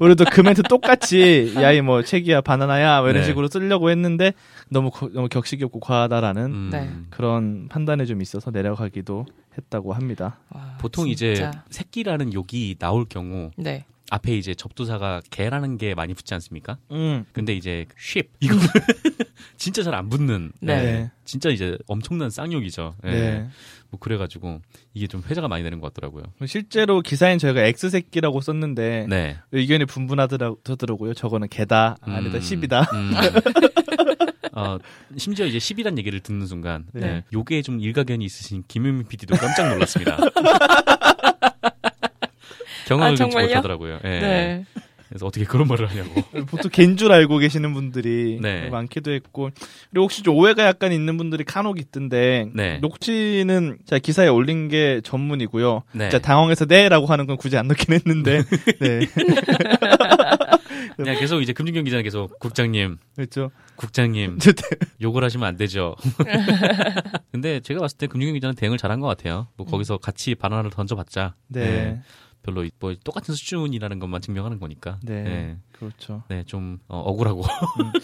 우리도 그 멘트 똑같이 야이 뭐 책이야 바나나야 뭐 이런 네. 식으로 쓰려고 했는데 너무 격식이 없고 과하다라는 그런 판단이 좀 있어서 내려가기도 했다고 합니다. 와, 보통 진짜. 이제 새끼라는 욕이 나올 경우 네. 앞에 이제 접두사가 개라는 게 많이 붙지 않습니까? 근데 이제 쉽 이거 진짜 잘 안 붙는 네. 네. 진짜 이제 엄청난 쌍욕이죠. 네. 네. 뭐 그래가지고 이게 좀 회자가 많이 되는 것 같더라고요. 실제로 기사엔 저희가 X새끼라고 썼는데 네. 의견이 분분하더라고요. 저거는 개다 아니다 십이다. 심지어 이제 10이란 얘기를 듣는 순간 네. 네. 요게 좀 일가견이 있으신 김유민 PD도 깜짝 놀랐습니다. 경험을 겪지 못하더라고요. 네. 네. 그래서 어떻게 그런 말을 하냐고. 보통 개인 줄 알고 계시는 분들이 네. 많기도 했고. 그리고 혹시 좀 오해가 약간 있는 분들이 간혹 있던데 네. 녹취는 제가 기사에 올린 게 전문이고요. 네. 제가 당황해서 네 라고 하는 건 굳이 안 넣긴 했는데 네. 그냥 계속 이제 금준경 기자는 계속 국장님 그렇죠. 국장님 욕을 하시면 안 되죠. 근데 제가 봤을 때 금준경 기자는 대응을 잘한 것 같아요. 뭐 거기서 같이 바나나를 던져봤자 네, 네. 별로 뭐 똑같은 수준이라는 것만 증명하는 거니까. 네, 네. 그렇죠. 네, 좀 억울하고.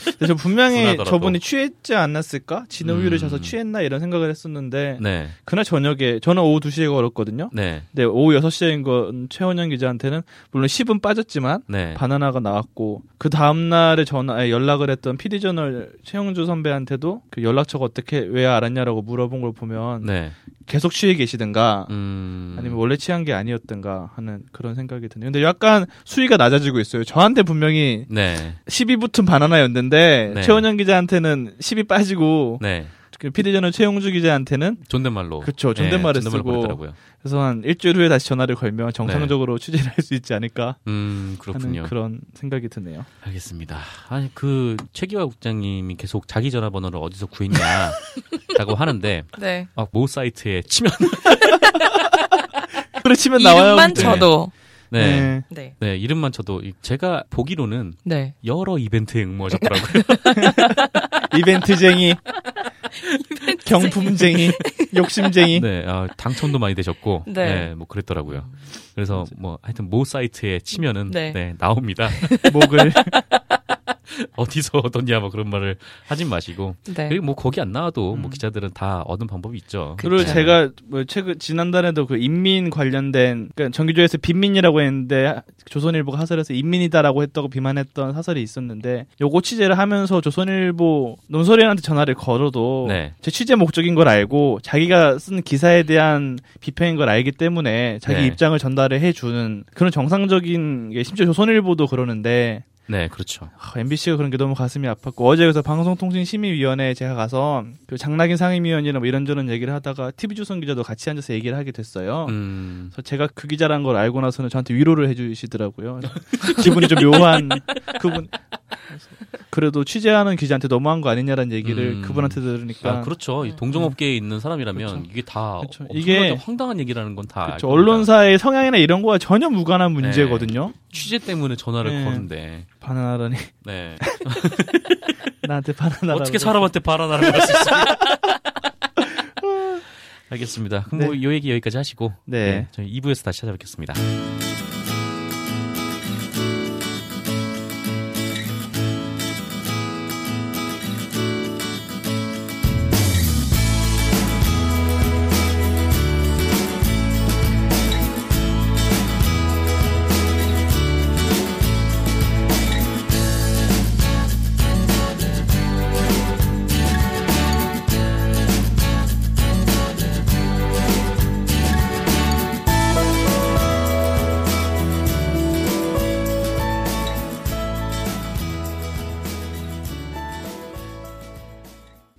근데 저 분명히 분하더라도. 저분이 취했지 않았을까? 진우유를 자서 취했나 이런 생각을 했었는데 네. 그날 저녁에 저는 오후 2시에 걸었거든요. 네. 근데 오후 6시인 건 최원영 기자한테는 물론 10은 빠졌지만 네. 바나나가 나왔고 그 다음 날에 연락을 했던 PD저널 최용주 선배한테도 그 연락처가 어떻게 왜 알았냐라고 물어본 걸 보면 네. 계속 취해 계시든가 아니면 원래 취한 게 아니었든가 하는 그런 생각이 드네요. 근데 약간 수위가 낮아지고 있어요. 저한테 분명히 네. 10이 붙은 바나나였는데 네. 최원영 기자한테는 10이 빠지고 네. PD저널 최용주 기자한테는 존댓말로 그렇죠. 존댓말을 네, 쓰고 보냈더라고요. 그래서 한 일주일 후에 다시 전화를 걸면 정상적으로 네. 취재를 할 수 있지 않을까 그렇군요. 하는 그런 생각이 드네요. 알겠습니다. 아니 그 최기화 국장님이 계속 자기 전화번호를 어디서 구했냐라고 하는데 네. 막 모 사이트에 치면 그래 치면 나와요. 이름만 쳐도 네. 네. 네. 네, 이름만 쳐도 제가 보기로는 네. 여러 이벤트에 응모하셨더라고요. 이벤트쟁이, 경품쟁이, 욕심쟁이. 네, 당첨도 많이 되셨고, 네, 네 뭐 그랬더라고요. 그래서 뭐 하여튼 모 사이트에 치면은 네, 네 나옵니다. 목을 어디서 얻었냐 뭐 그런 말을 하지 마시고 네. 그리고 뭐 거기 안 나와도 뭐 기자들은 다 얻은 방법이 있죠. 그리고 그쵸. 제가 뭐 최근 지난달에도 그 인민 관련된 그러니까 정기조에서 빈민이라고 했는데 조선일보가 사설에서 인민이다라고 했다고 비만했던 사설이 있었는데 요거 취재를 하면서 조선일보 논설위원한테 전화를 걸어도 네. 제 취재 목적인 걸 알고 자기가 쓴 기사에 대한 비평인 걸 알기 때문에 자기 네. 입장을 전달을 해주는 그런 정상적인 게 심지어 조선일보도 그러는데. 네, 그렇죠. MBC가 그런 게 너무 가슴이 아팠고 어제 그래서 방송통신심의위원회에 제가 가서 그 장낙인 상임위원이랑 뭐 이런저런 얘기를 하다가 TV조선 기자도 같이 앉아서 얘기를 하게 됐어요. 그래서 제가 그 기자란 걸 알고 나서는 저한테 위로를 해주시더라고요. 기분이 좀 묘한 그분. 그래도 취재하는 기자한테 너무한 거 아니냐라는 얘기를 그분한테 들으니까. 아, 그렇죠. 동종업계에 있는 사람이라면 그렇죠. 이게 다 그렇죠. 이게 황당한 얘기라는 건 다 그렇죠. 언론사의 성향이나 이런 거와 전혀 무관한 문제거든요. 네. 취재 때문에 전화를 네. 거는데. 바나나라니. 네. 나한테 바나나. 어떻게 사람한테 바나나를 할 수 있어? 알겠습니다. 그럼 네. 뭐 요 얘기 여기까지 하시고 네. 저희 2부에서 다시 찾아뵙겠습니다.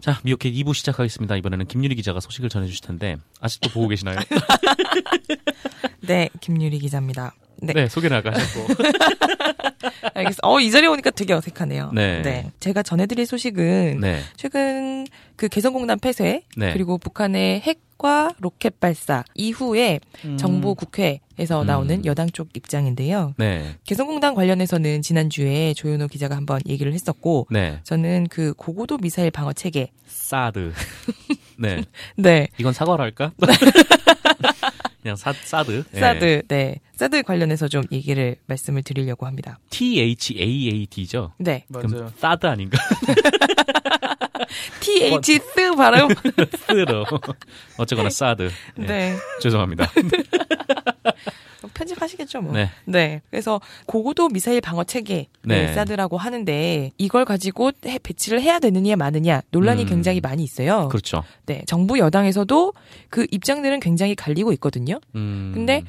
자, 미오캣 2부 시작하겠습니다. 이번에는 김유리 기자가 소식을 전해주실 텐데 아직도 보고 계시나요? 네, 김유리 기자입니다. 네, 소개 나가셨고. 알겠어. 이 자리에 오니까 되게 어색하네요. 네. 네. 제가 전해드릴 소식은 네. 최근 그 개성공단 폐쇄 네. 그리고 북한의 핵과 로켓 발사 이후에 정부 국회에서 나오는 여당 쪽 입장인데요. 네. 개성공단 관련해서는 지난주에 조윤호 기자가 한번 얘기를 했었고 네. 저는 그 고고도 미사일 방어 체계 사드. 네. 네. 이건 사과를 할까? 그냥 사드. 사드, 네. 사드 관련해서 좀 얘기를 말씀을 드리려고 합니다. THAAD죠? 네. 맞아요. 그럼 사드 아닌가? TH, 스 발음. 스로. 어쨌거나 사드. 네. 네. 죄송합니다. 편집하시겠죠, 뭐. 네. 네. 그래서 고고도 미사일 방어 체계 네. 사드라고 하는데 이걸 가지고 배치를 해야 되느냐 마느냐 논란이 굉장히 많이 있어요. 그렇죠. 네. 정부 여당에서도 그 입장들은 굉장히 갈리고 있거든요. 근데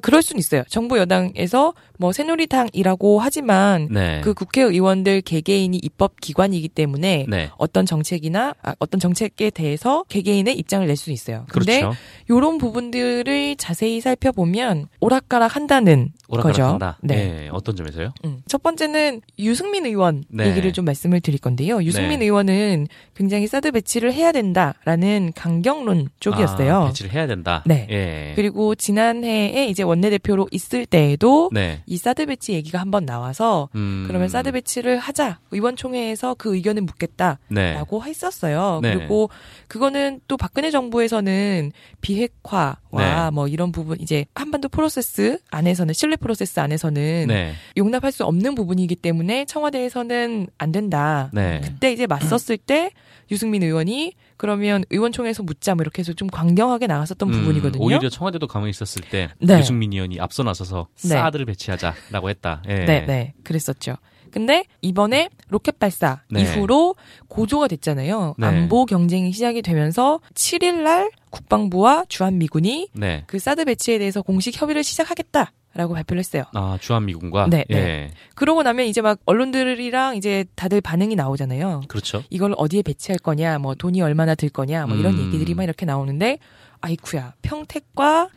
그럴 수는 있어요. 정부 여당에서 뭐 새누리당이라고 하지만 네. 그 국회의원들 개개인이 입법기관이기 때문에 네. 어떤 정책이나 어떤 정책에 대해서 개개인의 입장을 낼 수는 있어요. 그런데 그렇죠. 이런 부분들을 자세히 살펴보면 오락가락한다는 거죠. 한다. 네. 네, 어떤 점에서요? 첫 번째는 유승민 의원 네. 얘기를 좀 말씀을 드릴 건데요. 유승민 네. 의원은 굉장히 사드 배치를 해야 된다라는 강경론 쪽이었어요. 아, 배치를 해야 된다. 네. 예. 그리고 지난해에 이제 원내대표로 있을 때에도 네. 이 사드 배치 얘기가 한번 나와서 그러면 사드 배치를 하자 의원총회에서 그 의견을 묻겠다라고 네. 했었어요. 네. 그리고 그거는 또 박근혜 정부에서는 비핵화와 네. 뭐 이런 부분 이제 한반도 프로세스 안에서는 신뢰 프로세스 안에서는 네. 용납할 수 없는 부분이기 때문에 청와대에서는 안 된다. 네. 그때 이제 맞섰을 때 유승민 의원이 그러면 의원총회에서 묻자 뭐 이렇게 해서 좀 강경하게 나갔었던 부분이거든요. 오히려 청와대도 가만히 있었을 때 네. 유승민 의원이 앞서 나서서 네. 사드를 배치하자라고 했다. 예. 네, 네, 그랬었죠. 근데 이번에 로켓 발사 네. 이후로 고조가 됐잖아요. 네. 안보 경쟁이 시작이 되면서 7일날 국방부와 주한미군이 네. 그 사드 배치에 대해서 공식 협의를 시작하겠다. 라고 발표를 했어요. 아, 주한미군과? 네, 네. 예. 그러고 나면 이제 막 언론들이랑 이제 다들 반응이 나오잖아요. 그렇죠. 이걸 어디에 배치할 거냐, 뭐 돈이 얼마나 들 거냐, 뭐 이런 얘기들이 막 이렇게 나오는데, 아이쿠야, 평택과,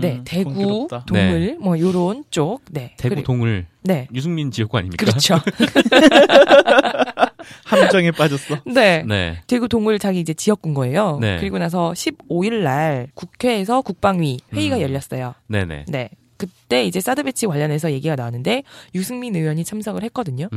네, 대구, 동물, 네. 뭐 요런 쪽, 네. 대구, 동물. 네. 유승민 지역구 아닙니까? 그렇죠. 함정에 빠졌어. 네. 네. 대구 동을 자기 이제 지역군 거예요. 네. 그리고 나서 15일 날 국회에서 국방위 회의가 열렸어요. 네네. 네. 그때 이제 사드 배치 관련해서 얘기가 나왔는데 유승민 의원이 참석을 했거든요.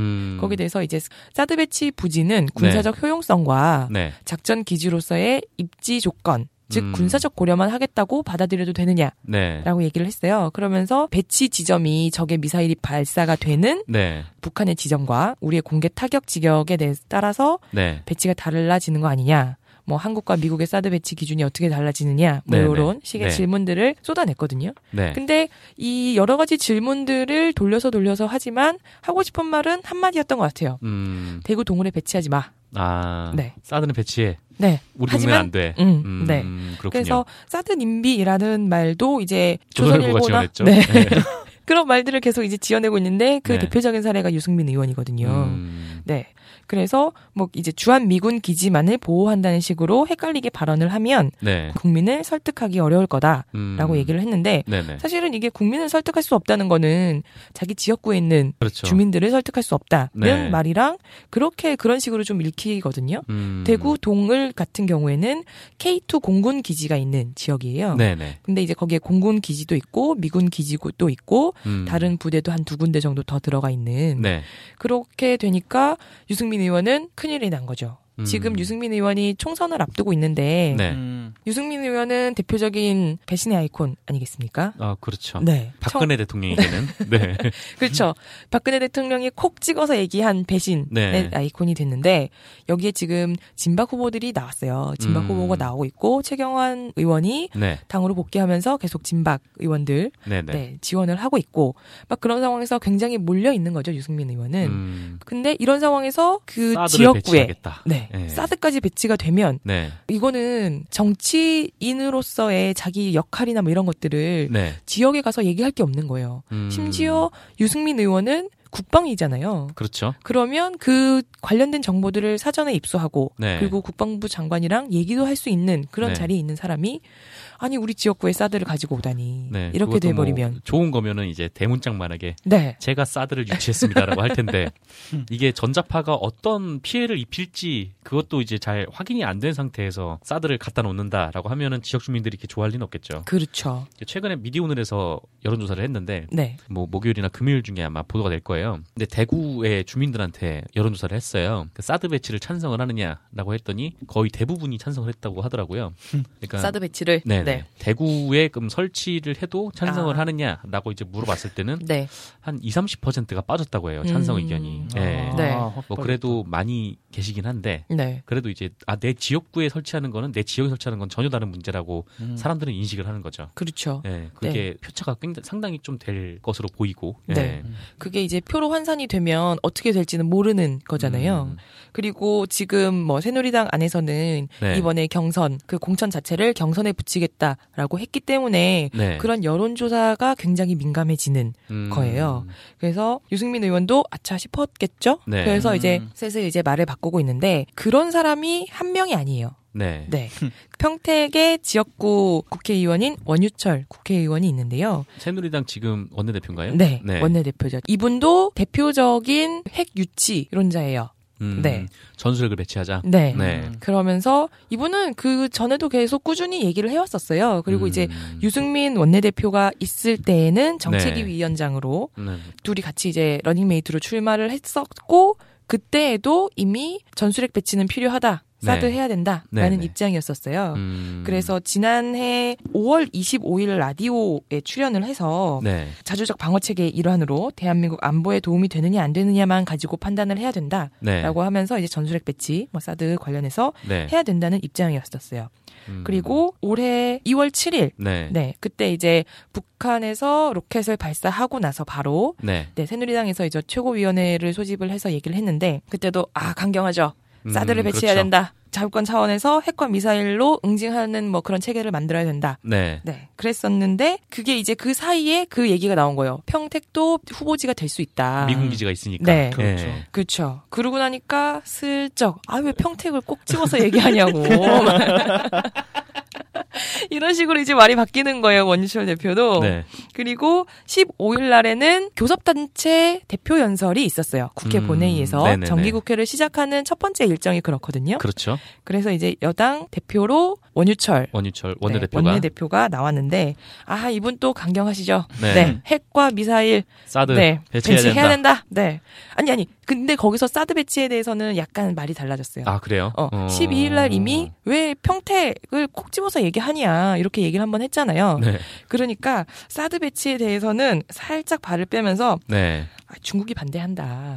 거기에 대해서 이제 사드 배치 부지는 군사적 네. 효용성과 네. 작전 기지로서의 입지 조건 즉 군사적 고려만 하겠다고 받아들여도 되느냐라고 네. 얘기를 했어요. 그러면서 배치 지점이 적의 미사일이 발사가 되는 네. 북한의 지점과 우리의 공개 타격 지역에 따라서 네. 배치가 달라지는 거 아니냐. 뭐 한국과 미국의 사드 배치 기준이 어떻게 달라지느냐 뭐 이런 식의 네. 질문들을 쏟아냈거든요. 네. 근데 이 여러 가지 질문들을 돌려서 하지만 하고 싶은 말은 한마디였던 것 같아요. 대구 동물에 배치하지 마. 아, 네. 사드는 배치해. 네. 우리 동네는 안 돼. 네. 그렇군요. 그래서 사드 님비라는 말도 이제 조선일보가 지어냈죠. 네. 네. 그런 말들을 계속 이제 지어내고 있는데 그 네. 대표적인 사례가 유승민 의원이거든요. 네. 그래서 뭐 이제 주한미군 기지만을 보호한다는 식으로 헷갈리게 발언을 하면 네. 국민을 설득하기 어려울 거다라고 얘기를 했는데 네네. 사실은 이게 국민을 설득할 수 없다는 거는 자기 지역구에 있는 그렇죠. 주민들을 설득할 수 없다는 네. 말이랑 그렇게 그런 식으로 좀 읽히거든요. 대구 동을 같은 경우에는 K2 공군 기지가 있는 지역이에요. 네네. 근데 이제 거기에 공군 기지도 있고 미군 기지도 있고 다른 부대도 한 2군데 정도 더 들어가 있는 네. 그렇게 되니까 유승민 의원은 큰일이 난 거죠. 지금 유승민 의원이 총선을 앞두고 있는데 네. 유승민 의원은 대표적인 배신의 아이콘 아니겠습니까? 아 그렇죠. 네. 박근혜 대통령에게는 네. 그렇죠. 박근혜 대통령이 콕 찍어서 얘기한 배신의 네. 아이콘이 됐는데 여기에 지금 진박 후보들이 나왔어요. 진박 후보가 나오고 있고 최경환 의원이 네. 당으로 복귀하면서 계속 진박 의원들 네, 지원을 하고 있고 막 그런 상황에서 굉장히 몰려 있는 거죠. 유승민 의원은. 근데 이런 상황에서 그 지역구에 배치하겠다. 네. 네. 사드까지 배치가 되면 네. 이거는 정치인으로서의 자기 역할이나 뭐 이런 것들을 네. 지역에 가서 얘기할 게 없는 거예요. 심지어 유승민 의원은 국방이잖아요. 그렇죠. 그러면 그 관련된 정보들을 사전에 입수하고 네. 그리고 국방부 장관이랑 얘기도 할 수 있는 그런 네. 자리에 있는 사람이 아니 우리 지역구에 사드를 가지고 오다니 네. 이렇게 돼버리면 뭐 좋은 거면은 이제 대문짝만하게 네. 제가 사드를 유치했습니다라고 할 텐데 이게 전자파가 어떤 피해를 입힐지 그것도 이제 잘 확인이 안 된 상태에서 사드를 갖다 놓는다라고 하면은 지역 주민들이 이렇게 좋아할 리는 없겠죠. 그렇죠. 최근에 미디어오늘에서 여론조사를 했는데 네. 뭐 목요일이나 금요일 중에 아마 보도가 될 거예요. 근데 대구의 주민들한테 여론조사를 했어요. 그 사드 배치를 찬성을 하느냐라고 했더니 거의 대부분이 찬성을 했다고 하더라고요. 그러니까 사드 배치를 네. 대구에 그럼 설치를 해도 찬성을 하느냐라고 이제 물어봤을 때는 네. 한 20-30%가 빠졌다고 해요. 찬성 의견이. 네. 네. 뭐 그래도 많이 계시긴 한데 네. 그래도 이제 내 지역구에 설치하는 거는 내 지역에 설치하는 건 전혀 다른 문제라고 사람들은 인식을 하는 거죠. 그렇죠. 네. 그게 네. 표차가 상당히 좀 될 것으로 보이고. 네. 네. 그게 이제 표로 환산이 되면 어떻게 될지는 모르는 거잖아요. 그리고 지금 뭐 새누리당 안에서는 네. 이번에 경선 그 공천 자체를 경선에 붙이겠다라고 했기 때문에 네. 그런 여론조사가 굉장히 민감해지는 거예요. 그래서 유승민 의원도 아차 싶었겠죠. 네. 그래서 이제 슬슬 이제 말을 바꾸고 있는데 그런 사람이 한 명이 아니에요. 네. 네. 평택의 지역구 국회의원인 원유철 국회의원이 있는데요. 새누리당 지금 원내대표인가요? 네. 네. 원내대표죠. 이분도 대표적인 핵 유치론자예요. 네. 전술핵을 배치하자. 네. 네. 그러면서 이분은 그 전에도 계속 꾸준히 얘기를 해왔었어요. 그리고 이제 유승민 원내대표가 있을 때에는 정책위 네. 위원장으로 둘이 같이 이제 러닝메이트로 출마를 했었고 그때에도 이미 전술핵 배치는 필요하다. 사드 네. 해야 된다라는 입장이었었어요. 그래서 지난해 5월 25일 라디오에 출연을 해서 네. 자주적 방어체계의 일환으로 대한민국 안보에 도움이 되느냐 안 되느냐만 가지고 판단을 해야 된다라고 네. 하면서 이제 전술핵 배치, 뭐 사드 관련해서 네. 해야 된다는 입장이었었어요. 그리고 올해 2월 7일 네. 네, 그때 이제 북한에서 로켓을 발사하고 나서 바로 네. 네, 새누리당에서 이제 최고위원회를 소집을 해서 얘기를 했는데 그때도 아 강경하죠. 사드를 배치해야 그렇죠. 된다. 자국권 차원에서 핵과 미사일로 응징하는 뭐 그런 체계를 만들어야 된다. 네. 네. 그랬었는데 그게 이제 그 사이에 그 얘기가 나온 거예요. 평택도 후보지가 될 수 있다. 미군 기지가 있으니까. 네. 그렇죠. 네. 그렇죠. 그러고 나니까 슬쩍 아, 왜 평택을 꼭 집어서 얘기하냐고. 이런 식으로 이제 말이 바뀌는 거예요. 원유철 대표도. 네. 그리고 15일 날에는 교섭단체 대표 연설이 있었어요. 국회 본회의에서 정기국회를 시작하는 첫 번째 일정이 그렇거든요. 그렇죠. 그래서 이제 여당 대표로 원유철 원내대표가 네, 원내대표가 나왔는데 아 이분 또 강경하시죠. 네. 네. 핵과 미사일 사드 네. 배치해야 된다. 네. 아니 근데 거기서 사드 배치에 대해서는 약간 말이 달라졌어요. 아 그래요? 12일 날 이미 왜 평택을 콕 집어서 얘기하냐 이렇게 얘기를 한번 했잖아요. 네. 그러니까 사드 배치에 대해서는 살짝 발을 빼면서 네. 아, 중국이 반대한다.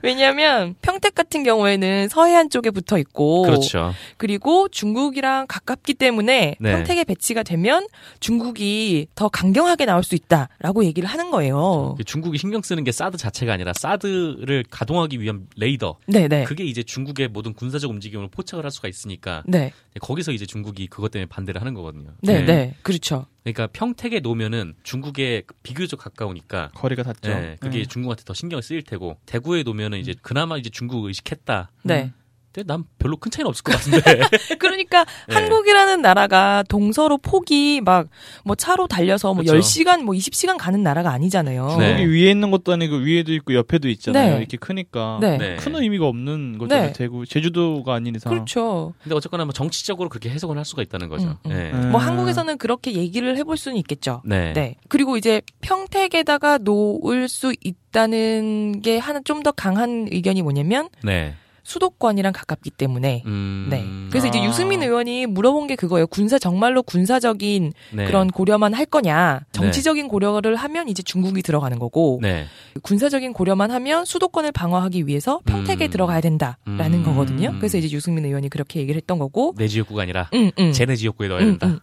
왜냐하면 평택 같은 경우에는 서해안 쪽에 붙어 있고, 그렇죠. 그리고 중국이랑 가깝기 때문에 네. 평택에 배치가 되면 중국이 더 강경하게 나올 수 있다라고 얘기를 하는 거예요. 중국이 신경 쓰는 게 사드 자체가 아니라 사드를 가동하기 위한 레이더. 네네. 그게 이제 중국의 모든 군사적 움직임을 포착을 할 수가 있으니까 네. 거기서 이제 중국이 그것 때문에 반대를 하는 거거든요. 네네. 네. 그렇죠. 그러니까 평택에 놓으면은 중국에 비교적 가까우니까 거리가 닿죠. 네, 그게 중국한테 더 신경을 쓰일 테고 대구에 놓으면은 이제 그나마 이제 중국 의식했다. 네. 근데 난 별로 큰 차이는 없을 것 같은데. 그러니까 네. 한국이라는 나라가 동서로 폭이 막 뭐 차로 달려서 뭐 그렇죠. 10시간 뭐 20시간 가는 나라가 아니잖아요. 네. 여기 위에 있는 것도 아니고 위에도 있고 옆에도 있잖아요. 네. 이렇게 크니까 네. 큰 의미가 없는 거죠. 네. 대구 제주도가 아닌 이상. 그렇죠. 근데 어쨌거나 뭐 정치적으로 그렇게 해석을 할 수가 있다는 거죠. 네. 뭐 한국에서는 그렇게 얘기를 해볼 수는 있겠죠. 네. 네. 그리고 이제 평택에다가 놓을 수 있다는 게 하나 좀 더 강한 의견이 뭐냐면 네. 수도권이랑 가깝기 때문에 네. 그래서 이제 유승민 의원이 물어본 게 그거예요. 정말로 군사적인 네. 그런 고려만 할 거냐. 정치적인 네. 고려를 하면 이제 중국이 들어가는 거고 네. 군사적인 고려만 하면 수도권을 방어하기 위해서 평택에 들어가야 된다라는 거거든요. 그래서 이제 유승민 의원이 그렇게 얘기를 했던 거고 내 지역구가 아니라 쟤네 지역구에 넣어야 된다.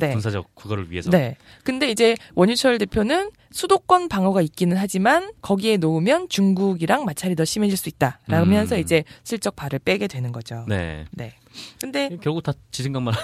네. 군사적 그거를 위해서. 네. 근데 이제 원유철 대표는 수도권 방어가 있기는 하지만 거기에 놓으면 중국이랑 마찰이 더 심해질 수 있다. 라면서 이제 슬쩍 발을 빼게 되는 거죠. 네. 네. 근데 결국 다 지 생각만.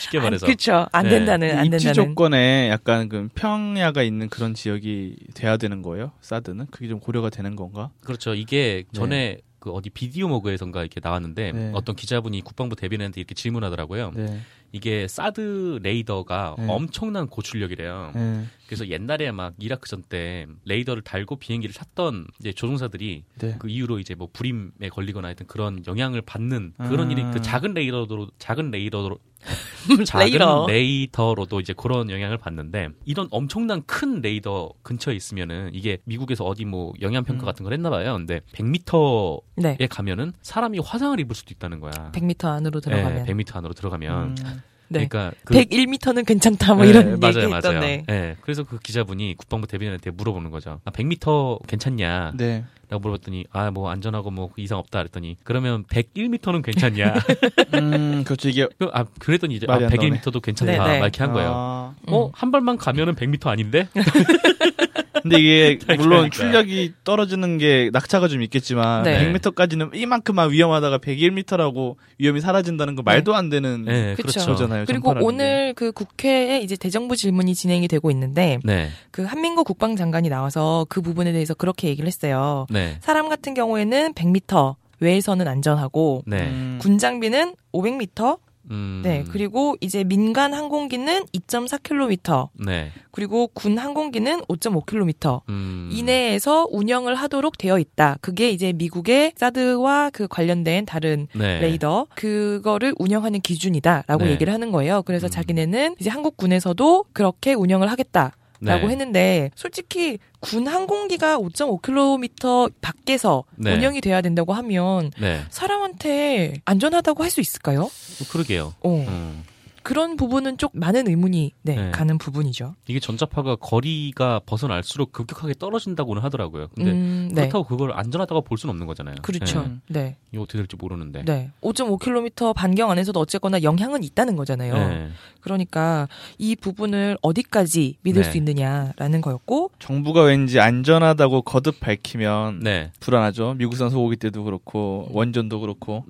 쉽게 말해서. 그렇죠. 안 된다는, 네. 안 된다는. 입지 조건에 약간 그 평야가 있는 그런 지역이 돼야 되는 거예요? 사드는? 그게 좀 고려가 되는 건가? 그렇죠. 이게 전에 네. 그 어디 비디오 모그에선가 이렇게 나왔는데 네. 어떤 기자분이 국방부 대변인한테 이렇게 질문하더라고요. 네. 이게 사드 레이더가 네. 엄청난 고출력이래요. 네. 그래서 옛날에 막 이라크전 때 레이더를 달고 비행기를 탔던 이제 조종사들이 네. 그 이후로 이제 뭐 불임에 걸리거나 하여튼 그런 영향을 받는 그런 일이 그 작은 레이더로도 이제 그런 영향을 받는데 이런 엄청난 큰 레이더 근처에 있으면은 이게 미국에서 어디 뭐 영향 평가 같은 걸 했나 봐요. 근데 100m에 네. 가면은 사람이 화상을 입을 수도 있다는 거야. 100m 안으로 들어가면. 네, 100m 안으로 들어가면. 네. 그러니까 그 101m는 괜찮다 뭐 네, 이런 맞아요, 얘기 있던데. 네. 그래서 그 기자분이 국방부 대변인한테 물어보는 거죠. 아, 100m 괜찮냐? 네. 라고 물어봤더니 아, 뭐 안전하고 뭐 이상 없다 그랬더니 그러면 101m는 괜찮냐? 그렇죠. 이게 아, 그랬더니 이제 아, 101m도 괜찮다. 네, 네. 이렇게 한 거예요. 아, 한 발만 가면은 100m 아닌데? 근데 이게 물론 출력이 떨어지는 게 낙차가 좀 있겠지만 네. 100m까지는 이만큼만 위험하다가 101m라고 위험이 사라진다는 거 말도 안 되는 네. 그렇죠. 거잖아요. 그리고 오늘 그 국회에 이제 대정부 질문이 진행이 되고 있는데 네. 그 한민구 국방장관이 나와서 그 부분에 대해서 그렇게 얘기를 했어요. 네. 사람 같은 경우에는 100m 외에서는 안전하고 네. 군장비는 500m 네, 그리고 이제 민간 항공기는 2.4km, 네. 그리고 군 항공기는 5.5km 이내에서 운영을 하도록 되어 있다. 그게 이제 미국의 사드와 그 관련된 다른 네. 레이더, 그거를 운영하는 기준이다라고 네. 얘기를 하는 거예요. 그래서 자기네는 이제 한국군에서도 그렇게 운영을 하겠다. 라고 네. 했는데 솔직히 군 항공기가 5.5km 밖에서 네. 운영이 돼야 된다고 하면 네. 사람한테 안전하다고 할 수 있을까요? 그러게요. 그런 부분은 좀 많은 의문이 네. 가는 부분이죠. 이게 전자파가 거리가 벗어날수록 급격하게 떨어진다고는 하더라고요. 근데 그렇다고 네. 그걸 안전하다고 볼 수는 없는 거잖아요. 그렇죠. 네. 이거 어떻게 될지 모르는데. 네. 5.5km 반경 안에서도 어쨌거나 영향은 있다는 거잖아요. 네. 그러니까 이 부분을 어디까지 믿을 네. 수 있느냐라는 거였고. 정부가 왠지 안전하다고 거듭 밝히면 네. 불안하죠. 미국산 소고기 때도 그렇고 원전도 그렇고.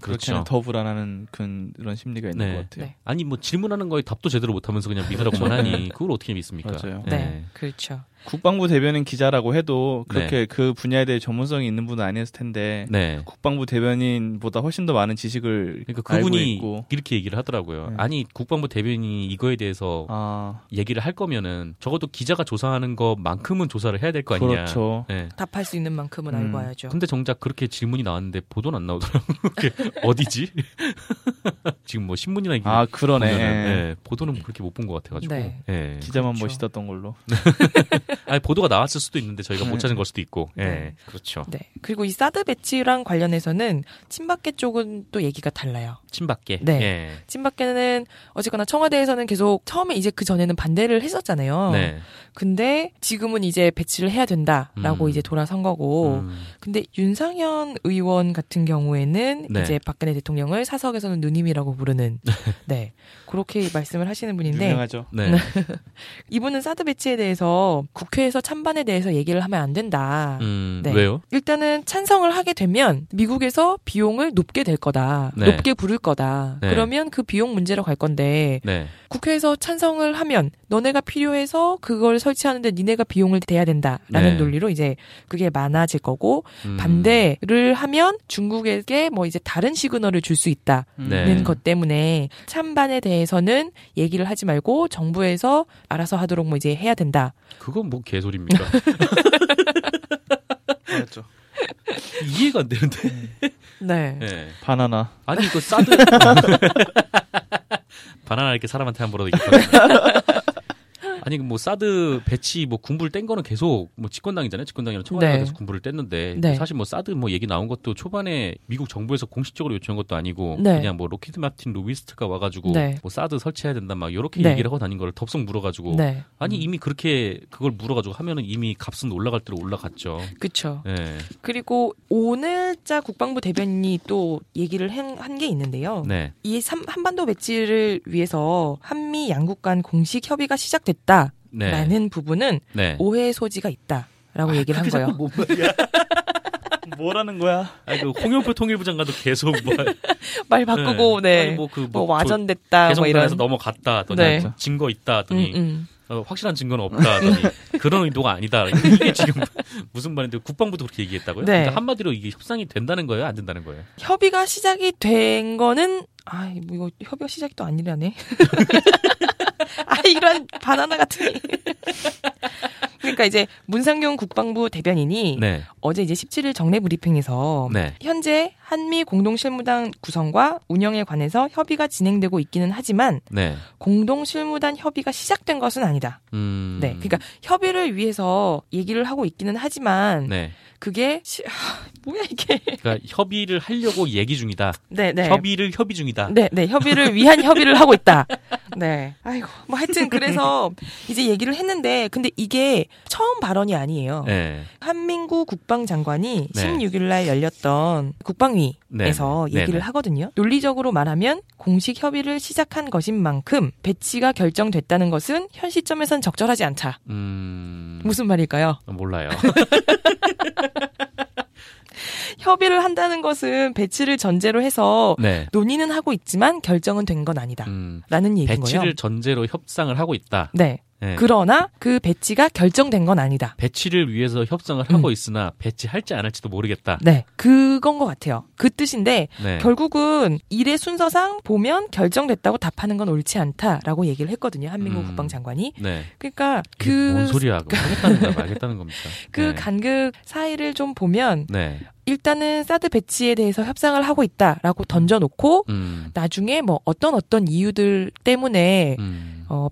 그렇죠. 더 불안하는 그런 심리가 있는 네. 것 같아요. 네. 아니 뭐 질문하는 거에 답도 제대로 못하면서 그냥 믿으라고만 하니 그걸 어떻게 믿습니까? 맞아요. 네. 네, 그렇죠. 국방부 대변인 기자라고 해도 그렇게 네. 그 분야에 대해 전문성이 있는 분은 아니었을 텐데 네. 국방부 대변인보다 훨씬 더 많은 지식을 그러니까 알고 그분이 있고. 이렇게 얘기를 하더라고요. 네. 아니 국방부 대변인이 이거에 대해서 얘기를 할 거면은 적어도 기자가 조사하는 것만큼은 조사를 해야 될 거 아니냐. 그렇죠. 네. 답할 수 있는 만큼은 알고 와야죠. 근데 정작 그렇게 질문이 나왔는데 보도는 안 나오더라고요. 어디지? 지금 뭐 신문이나 아 그러네. 네. 보도는 그렇게 못 본 것 같아가지고 네. 네. 기자만 그렇죠. 멋있었던 걸로. 아니 보도가 나왔을 수도 있는데 저희가 못 찾은 걸 수도 있고. 네. 네. 그렇죠. 네. 그리고 이 사드 배치랑 관련해서는 친박계 쪽은 또 얘기가 달라요. 친박계. 네. 네. 친박계는 어쨌거나 청와대에서는 계속 처음에 이제 그 전에는 반대를 했었잖아요. 네. 근데 지금은 이제 배치를 해야 된다라고 이제 돌아선 거고. 근데 윤상현 의원 같은 경우에는 네. 이제 박근혜 대통령을 사석에서는 누님이라고 부르는 네. 그렇게 말씀을 하시는 분인데. 유명하죠. 네. 이분은 사드 배치에 대해서 국회에서 찬반에 대해서 얘기를 하면 안 된다. 네. 왜요? 일단은 찬성을 하게 되면 미국에서 비용을 높게 될 거다. 네. 높게 부를 거다. 네. 그러면 그 비용 문제로 갈 건데 네. 국회에서 찬성을 하면 너네가 필요해서 그걸 설치하는데 니네가 비용을 대야 된다라는 네. 논리로 이제 그게 많아질 거고 반대를 하면 중국에게 뭐 이제 다른 시그널을 줄 수 있다는 네. 것 때문에 찬반에 대해서는 얘기를 하지 말고 정부에서 알아서 하도록 뭐 이제 해야 된다. 그건 뭐 개소리입니까? 맞죠. 이해가 안 되는데. 네. 네. 바나나. 아니 이거 사드. 바나나 이렇게 사람한테 함부로 얘기하니까. 아니 뭐 사드 배치 뭐 군부를 뗀 거는 계속 뭐 집권당이잖아요. 집권당이랑 청와대가 네. 계속 군부를 뗐는데 네. 사실 뭐 사드 뭐 얘기 나온 것도 초반에 미국 정부에서 공식적으로 요청한 것도 아니고 네. 그냥 뭐 로키드 마틴 로비스트가 와가지고 네. 뭐 사드 설치해야 된다 막 이렇게 네. 얘기를 하고 다닌 거를 덥석 물어가지고 네. 아니 이미 그렇게 그걸 물어가지고 하면은 이미 값은 올라갈 대로 올라갔죠. 그렇죠. 네. 그리고 오늘자 국방부 대변인이 또 얘기를 한 게 있는데요. 네. 이 한반도 배치를 위해서 한미 양국 간 공식 협의가 시작됐다. 네. 라는 부분은 네. 오해의 소지가 있다라고 얘기를 한 거예요. 뭐라는 거야? 아니, 그 홍영표 통일부 장관도 계속 말 바꾸고 네. 뭐 와전됐다 개성단에서 뭐 넘어갔다 하더니 네. 증거 있다 하더니 확실한 증거는 없다 하더니 그런 의도가 아니다. 이게 지금 무슨 말인데 국방부도 그렇게 얘기했다고요? 네. 그러니까 한마디로 이게 협상이 된다는 거예요? 안 된다는 거예요? 협의가 시작이 된 거는 아, 뭐 이거 협의가 시작이 또 아니라네. 아, 이런 바나나 같은. 그러니까 이제 문상용 국방부 대변인이 네. 어제 이제 17일 정례 브리핑에서 네. 현재 한미 공동실무단 구성과 운영에 관해서 협의가 진행되고 있기는 하지만 네. 공동실무단 협의가 시작된 것은 아니다. 네, 그러니까 협의를 위해서 얘기를 하고 있기는 하지만 네. 그게 뭐야 이게? 그러니까 협의를 하려고 얘기 중이다. 네, 네. 협의를 협의 중이다. 네, 네. 협의를 위한 협의를 하고 있다. 네. 아이고, 뭐 하여튼 그래서 이제 얘기를 했는데 근데 이게 처음 발언이 아니에요. 네. 한민구 국방장관이 네. 16일 날 열렸던 국방위에서 네. 얘기를 네. 하거든요. 논리적으로 말하면 공식 협의를 시작한 것인 만큼 배치가 결정됐다는 것은 현 시점에선 적절하지 않다. 무슨 말일까요? 몰라요. 협의를 한다는 것은 배치를 전제로 해서 네. 논의는 하고 있지만 결정은 된 건 아니다. 라는 얘기인 거예요. 배치를 전제로 협상을 하고 있다. 네. 네. 그러나 그 배치가 결정된 건 아니다. 배치를 위해서 협상을 하고 있으나 배치할지 안 할지도 모르겠다. 네. 그건 것 같아요. 그 뜻인데 네. 결국은 일의 순서상 보면 결정됐다고 답하는 건 옳지 않다라고 얘기를 했거든요. 한민구 국방장관이. 네. 그러니까 뭔 소리야. 하겠다는 말겠다는 겁니까? 그 네. 간극 사이를 좀 보면 네. 일단은 사드 배치에 대해서 협상을 하고 있다라고 던져놓고 나중에 뭐 어떤 이유들 때문에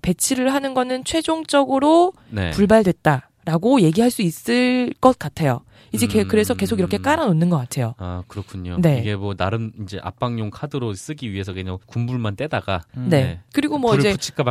배치를 하는 거는 최종적으로 네. 불발됐다라고 얘기할 수 있을 것 같아요. 이제 그래서 계속 이렇게 깔아놓는 것 같아요. 아, 그렇군요. 네. 이게 뭐 나름 이제 압박용 카드로 쓰기 위해서 그냥 군불만 떼다가 네. 네. 그리고 뭐 불을 이제 붙일까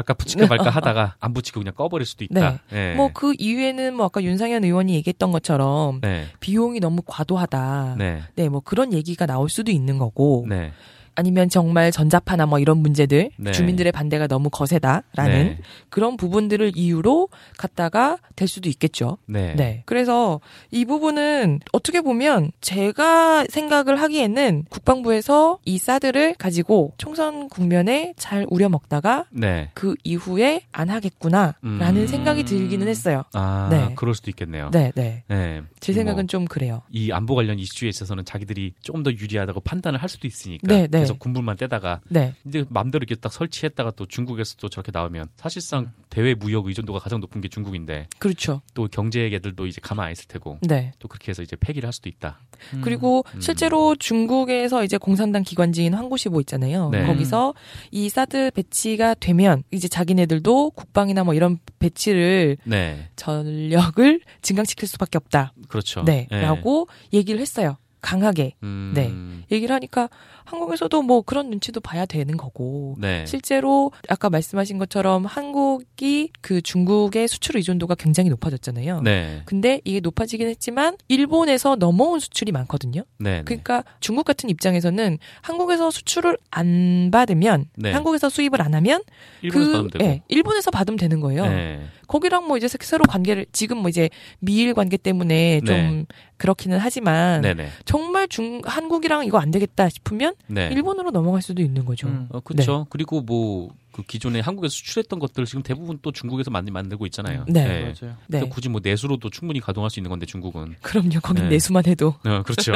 말까 하다가 안 붙이고 그냥 꺼버릴 수도 있다. 네. 네. 뭐 그 이유에는 뭐 아까 윤상현 의원이 얘기했던 것처럼 네. 비용이 너무 과도하다. 네. 네, 뭐 그런 얘기가 나올 수도 있는 거고. 네. 아니면 정말 전자파나 뭐 이런 문제들 네. 주민들의 반대가 너무 거세다라는 네. 그런 부분들을 이유로 갖다가 될 수도 있겠죠. 네. 네. 그래서 이 부분은 어떻게 보면 제가 생각을 하기에는 국방부에서 이 사드를 가지고 총선 국면에 잘 우려먹다가 네. 그 이후에 안 하겠구나라는 생각이 들기는 했어요. 아, 네. 그럴 수도 있겠네요. 네, 네. 네. 제 생각은 좀 그래요. 이 안보 관련 이슈에 있어서는 자기들이 좀 더 유리하다고 판단을 할 수도 있으니까. 네, 네. 그래서 군불만 떼다가 네. 이제 맘대로 이렇게 딱 설치했다가 또 중국에서 또 저렇게 나오면 사실상 대외 무역 의존도가 가장 높은 게 중국인데 그렇죠. 또 경제계들도 이제 가만 안 있을 테고 네. 또 그렇게 해서 이제 폐기를 할 수도 있다. 그리고 실제로 중국에서 이제 공산당 기관지인 환구시보 있잖아요. 네. 거기서 이 사드 배치가 되면 이제 자기네들도 국방이나 뭐 이런 배치를 네. 전력을 증강시킬 수밖에 없다. 그렇죠. 네. 네. 라고 얘기를 했어요. 강하게 네 얘기를 하니까 한국에서도 뭐 그런 눈치도 봐야 되는 거고 네. 실제로 아까 말씀하신 것처럼 한국이 그 중국의 수출 의존도가 굉장히 높아졌잖아요. 네. 근데 이게 높아지긴 했지만 일본에서 넘어온 수출이 많거든요. 네. 그러니까 중국 같은 입장에서는 한국에서 수출을 안 받으면 네. 한국에서 수입을 안 하면 일본에서 받으면 되고. 네, 일본에서 받으면 되는 거예요. 네. 거기랑 뭐 이제 새로 관계를 지금 뭐 이제 미일 관계 때문에 좀 네. 그렇기는 하지만 네네. 정말 한국이랑 이거 안 되겠다 싶으면 네. 일본으로 넘어갈 수도 있는 거죠. 그렇죠. 네. 그리고 뭐 그 기존에 한국에서 수출했던 것들 지금 대부분 또 중국에서 많이 만들고 있잖아요. 네, 네. 맞아요. 네. 그래서 굳이 뭐 내수로도 충분히 가동할 수 있는 건데 중국은. 그럼요. 거긴 네. 내수만 해도. 네, 그렇죠.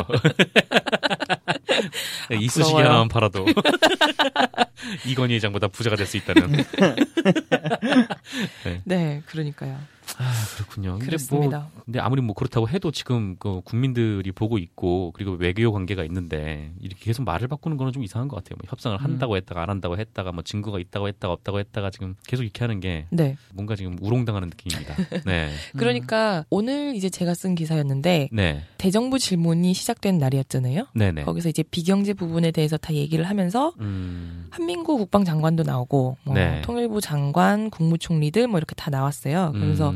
네, 이쑤시개 하나만 팔아도 이건희 회장보다 부자가 될 수 있다는. 네. 네, 그러니까요. 아, 그렇군요. 그렇습니다. 근데 아무리 뭐 그렇다고 해도 지금 그 국민들이 보고 있고 그리고 외교 관계가 있는데 이렇게 계속 말을 바꾸는 거는 좀 이상한 것 같아요. 뭐 협상을 한다고 했다가 안 한다고 했다가 뭐 증거가 있다고 했다가 없다고 했다가 지금 계속 이렇게 하는 게 네. 뭔가 지금 우롱당하는 느낌입니다. 네. 그러니까 오늘 이제 제가 쓴 기사였는데 네. 대정부 질문이 시작된 날이었잖아요. 네네. 거기서 이제 비경제 부분에 대해서 다 얘기를 하면서 한민구 국방장관도 나오고 뭐 네. 통일부 장관, 국무총리들 뭐 이렇게 다 나왔어요. 그래서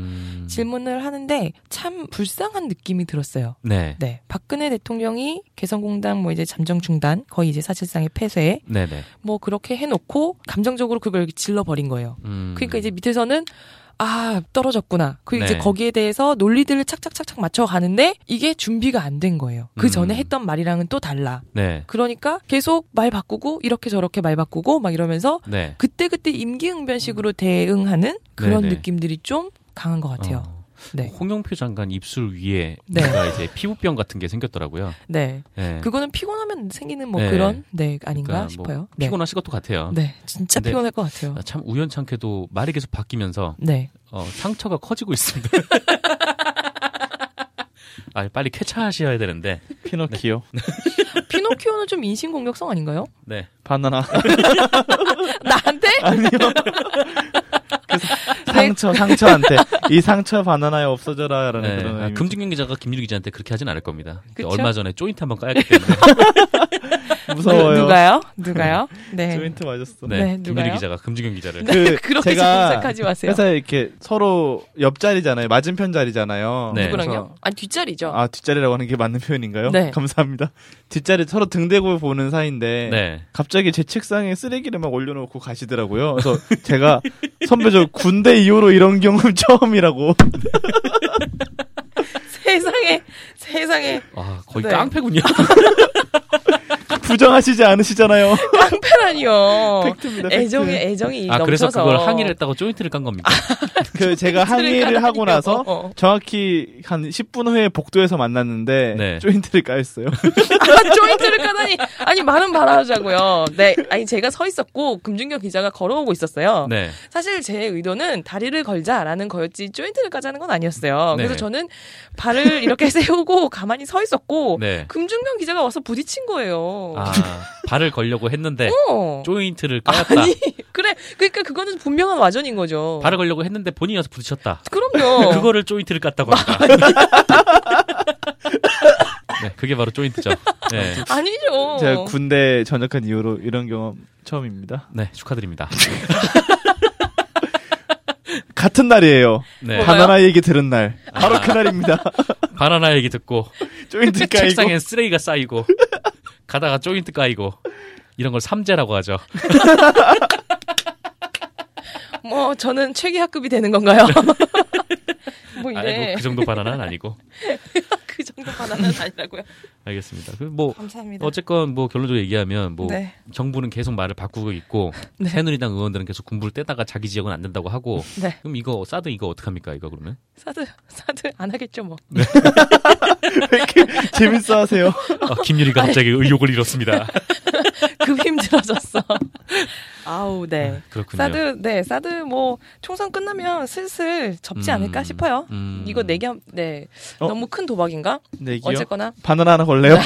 질문을 하는데 참 불쌍한 느낌이 들었어요. 네. 네. 박근혜 대통령이 개성공단 뭐 이제 잠정 중단 거의 이제 사실상의 폐쇄. 네네. 뭐 그렇게 해놓고 감정적으로 그걸 질러버린 거예요. 그러니까 이제 밑에서는 아, 떨어졌구나. 그 이제 거기에 대해서 논리들을 착착착착 맞춰가는데 이게 준비가 안 된 거예요. 그 전에 했던 말이랑은 또 달라. 네. 그러니까 계속 말 바꾸고 이렇게 저렇게 말 바꾸고 막 이러면서 네. 그때그때 임기응변식으로 대응하는 그런 네네. 느낌들이 좀 강한 것 같아요. 네. 홍영표 장관 입술 위에 네. 이제 피부병 같은 게 생겼더라고요. 네. 네. 그거는 피곤하면 생기는 뭐 네. 그런 네 아닌가 그러니까 싶어요. 뭐 네. 피곤하실 것도 같아요. 네. 진짜 피곤할 것 같아요. 참 우연찮게도 말이 계속 바뀌면서 네. 상처가 커지고 있습니다. 아, 빨리 쾌차하셔야 되는데. 피노키오. 네. 피노키오는 좀 인신공격성 아닌가요? 네. 바나나. 나한테? 아니요. 그래서 상처한테 이 상처 바나나에 없어져라라는 네. 그런. 아, 금준경 기자가 김유리 기자한테 그렇게 하진 않을 겁니다. 얼마 전에 조인트 한번 까였기 때문에. 무서워요. 누가요? 네. 조인트 맞았어. 네. 네. 김유리 기자가 금준경 기자를. 네. 그렇게 생각하지 마세요. 회사에 이렇게 서로 옆자리잖아요. 맞은편 자리잖아요. 네. 누구랑요? 아니 뒷자리죠. 아, 뒷자리라고 하는 게 맞는 표현인가요? 네. 감사합니다. 뒷자리 서로 등대고 보는 사이인데 네. 갑자기 제 책상에 쓰레기를 막 올려놓고 가시더라고요. 그래서 제가 선배 저 군대 이후로 이런 경험 처음이라고. 세상에. 아, 거의 네. 깡패군요. 부정하시지 않으시잖아요. 깡패라니요. 팩트입니다. 애정이 아, 넘쳐서. 그래서 그걸 항의를 했다고 조인트를 깐 겁니까? 아, 그 제가 항의를 하고 나서 정확히 한 10분 후에 복도에서 만났는데 네. 조인트를 까였어요. 아, 조인트를 까다니. 아니, 말은 말하자고요. 네, 아니 제가 서 있었고 금준경 기자가 걸어오고 있었어요. 네. 사실 제 의도는 다리를 걸자라는 거였지 조인트를 까자는 건 아니었어요. 그래서 네. 저는 발을 이렇게 세우고 가만히 서 있었고 네. 금준경 기자가 와서 부딪힌 거예요. 아, 발을 걸려고 했는데 조인트를 까였다. 아니, 그래. 그러니까 그거는 분명한 와전인 거죠. 발을 걸려고 했는데 본인이 와서 부딪혔다. 그럼요. 그거를 조인트를 깠다고 합니다. 네, 그게 바로 조인트죠. 네. 아니죠. 제가 군대 전역한 이후로 이런 경험 처음입니다. 네, 축하드립니다. 같은 날이에요. 네. 바나나 얘기 들은 날. 바로 아, 그날입니다. 바나나 얘기 듣고 조인트 까이고 책상엔 쓰레기가 쌓이고 가다가 조인트 까이고 이런 걸 삼재라고 하죠. 뭐 저는 최기하급이 되는 건가요? 뭐 이제 아이고, 그 정도 바나나는 아니고. 그 정도 바나나는 아니라고요. 알겠습니다. 뭐 감사합니다. 어쨌건 뭐 결론적으로 얘기하면 뭐 네. 정부는 계속 말을 바꾸고 있고 네. 새누리당 의원들은 계속 군부를 떼다가 자기 지역은 안 된다고 하고 네. 그럼 이거 사드 이거 어떡합니까? 이거 그러면? 사드 안 하겠죠 뭐. 네. 왜 이렇게 재밌어 하세요? 김유리가 갑자기 의욕을 잃었습니다. 급 힘들어졌어. 아우, 네. 그렇군요. 사드 뭐 총선 끝나면 슬슬 접지 않을까 싶어요. 이거 내기하면 네. 너무 큰 도박인가? 내기요? 어쨌거나 바나나 하나 걸래요?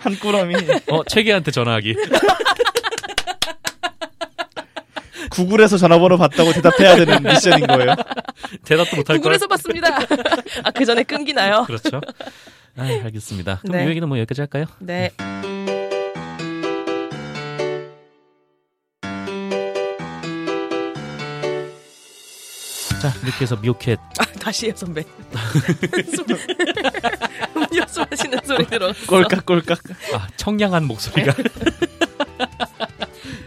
한 꾸러미. 최기한테 전화하기. 구글에서 전화번호 봤다고 대답해야 되는 미션인 거예요. 대답도 못할 거예요. 구글에서 봤습니다. 아, 그 전에 끊기나요? 그렇죠. 아, 알겠습니다. 그럼 네. 이 얘기는 뭐 여기까지 할까요? 네. 자, 이렇게 해서 미오캣. 아, 다시 해요, 선배. 음료수 마시는 소리 들었어. 꼴깍꼴깍. 아, 청량한 목소리가.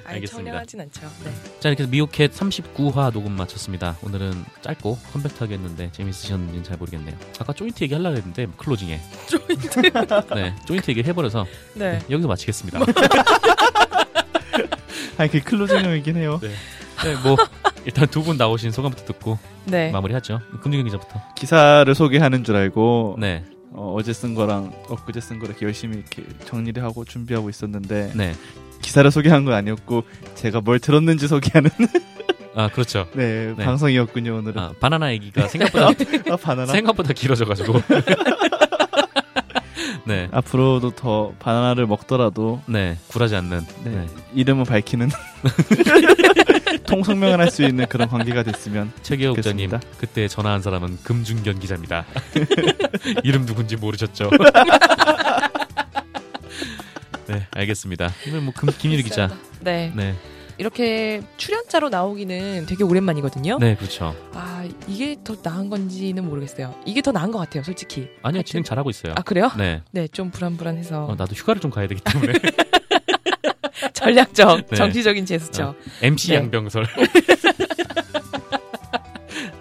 알겠습니다. 청량하진 않죠. 네. 자, 이렇게 해서 미오캣 39화 녹음 마쳤습니다. 오늘은 짧고 컴팩트하게 했는데 재미있으셨는지는 잘 모르겠네요. 아까 조인트 얘기 하려고 했는데 클로징에. 조인트? 네, 조인트 얘기 해버려서 네. 네, 여기서 마치겠습니다. 아니, 그 클로징이긴 해요. 네. 네, 뭐 일단 두 분 나오신 소감부터 듣고 네. 마무리하죠. 금준경 기자부터. 기사를 소개하는 줄 알고 네. 어제 쓴 거랑 엊그제 쓴 거랑 이렇게 열심히 이렇게 정리를 하고 준비하고 있었는데 네. 기사를 소개한 건 아니었고 제가 뭘 들었는지 소개하는. 아, 그렇죠. 네, 네. 방송이었군요 오늘은. 아, 바나나 얘기가 생각보다 바나나? 생각보다 길어져가지고. 네. 앞으로도 더 바나나를 먹더라도 네, 굴하지 않는 네. 네. 이름은 밝히는. 통성명을 할 수 있는 그런 관계가 됐으면. 최기화 기자님, 그때 전화한 사람은 금준경 기자입니다. 이름 누군지 모르셨죠? 네, 알겠습니다. 이번 뭐 김유리 기자. 네. 네. 이렇게 출연자로 나오기는 되게 오랜만이거든요. 네, 그렇죠. 아, 이게 더 나은 건지는 모르겠어요. 이게 더 나은 것 같아요, 솔직히. 아니요, 진행 잘하고 있어요. 아, 그래요? 네. 네, 좀 불안불안해서. 나도 휴가를 좀 가야 되기 때문에. 전략적, 네. 정치적인 제스처. MC 네. 양병설.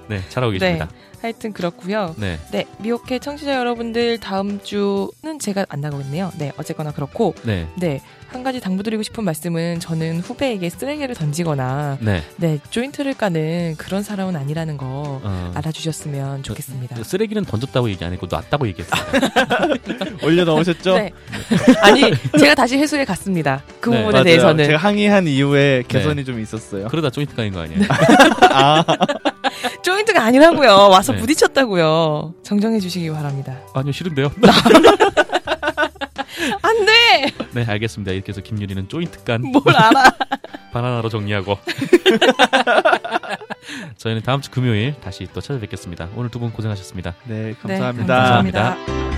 네, 잘하고 계십니다. 네, 하여튼 그렇고요. 네. 네, 미오캣 청취자 여러분들 다음 주는 제가 안 나가겠네요. 네, 어쨌거나 그렇고. 네. 네, 한 가지 당부드리고 싶은 말씀은 저는 후배에게 쓰레기를 던지거나 네, 네 조인트를 까는 그런 사람은 아니라는 거 알아주셨으면 좋겠습니다. 쓰레기는 던졌다고 얘기 안 했고 놨다고 얘기했습니다. 올려 넣으셨죠? 네. 아니, 제가 다시 회수해 갔습니다. 그 네, 부분에 맞아요. 대해서는 제가 항의한 이후에 개선이 네, 좀 있었어요. 그러다 조인트 까인 거 아니에요? 아. 조인트가 아니라고요. 와서 네, 부딪혔다고요. 정정해 주시기 바랍니다. 아니요, 싫은데요. 안 돼! 네, 알겠습니다. 이렇게 해서 김유리는 조인트 깐. 뭘 알아? 바나나로 정리하고. 저희는 다음 주 금요일 다시 또 찾아뵙겠습니다. 오늘 두 분 고생하셨습니다. 네, 감사합니다. 네, 감사합니다. 감사합니다.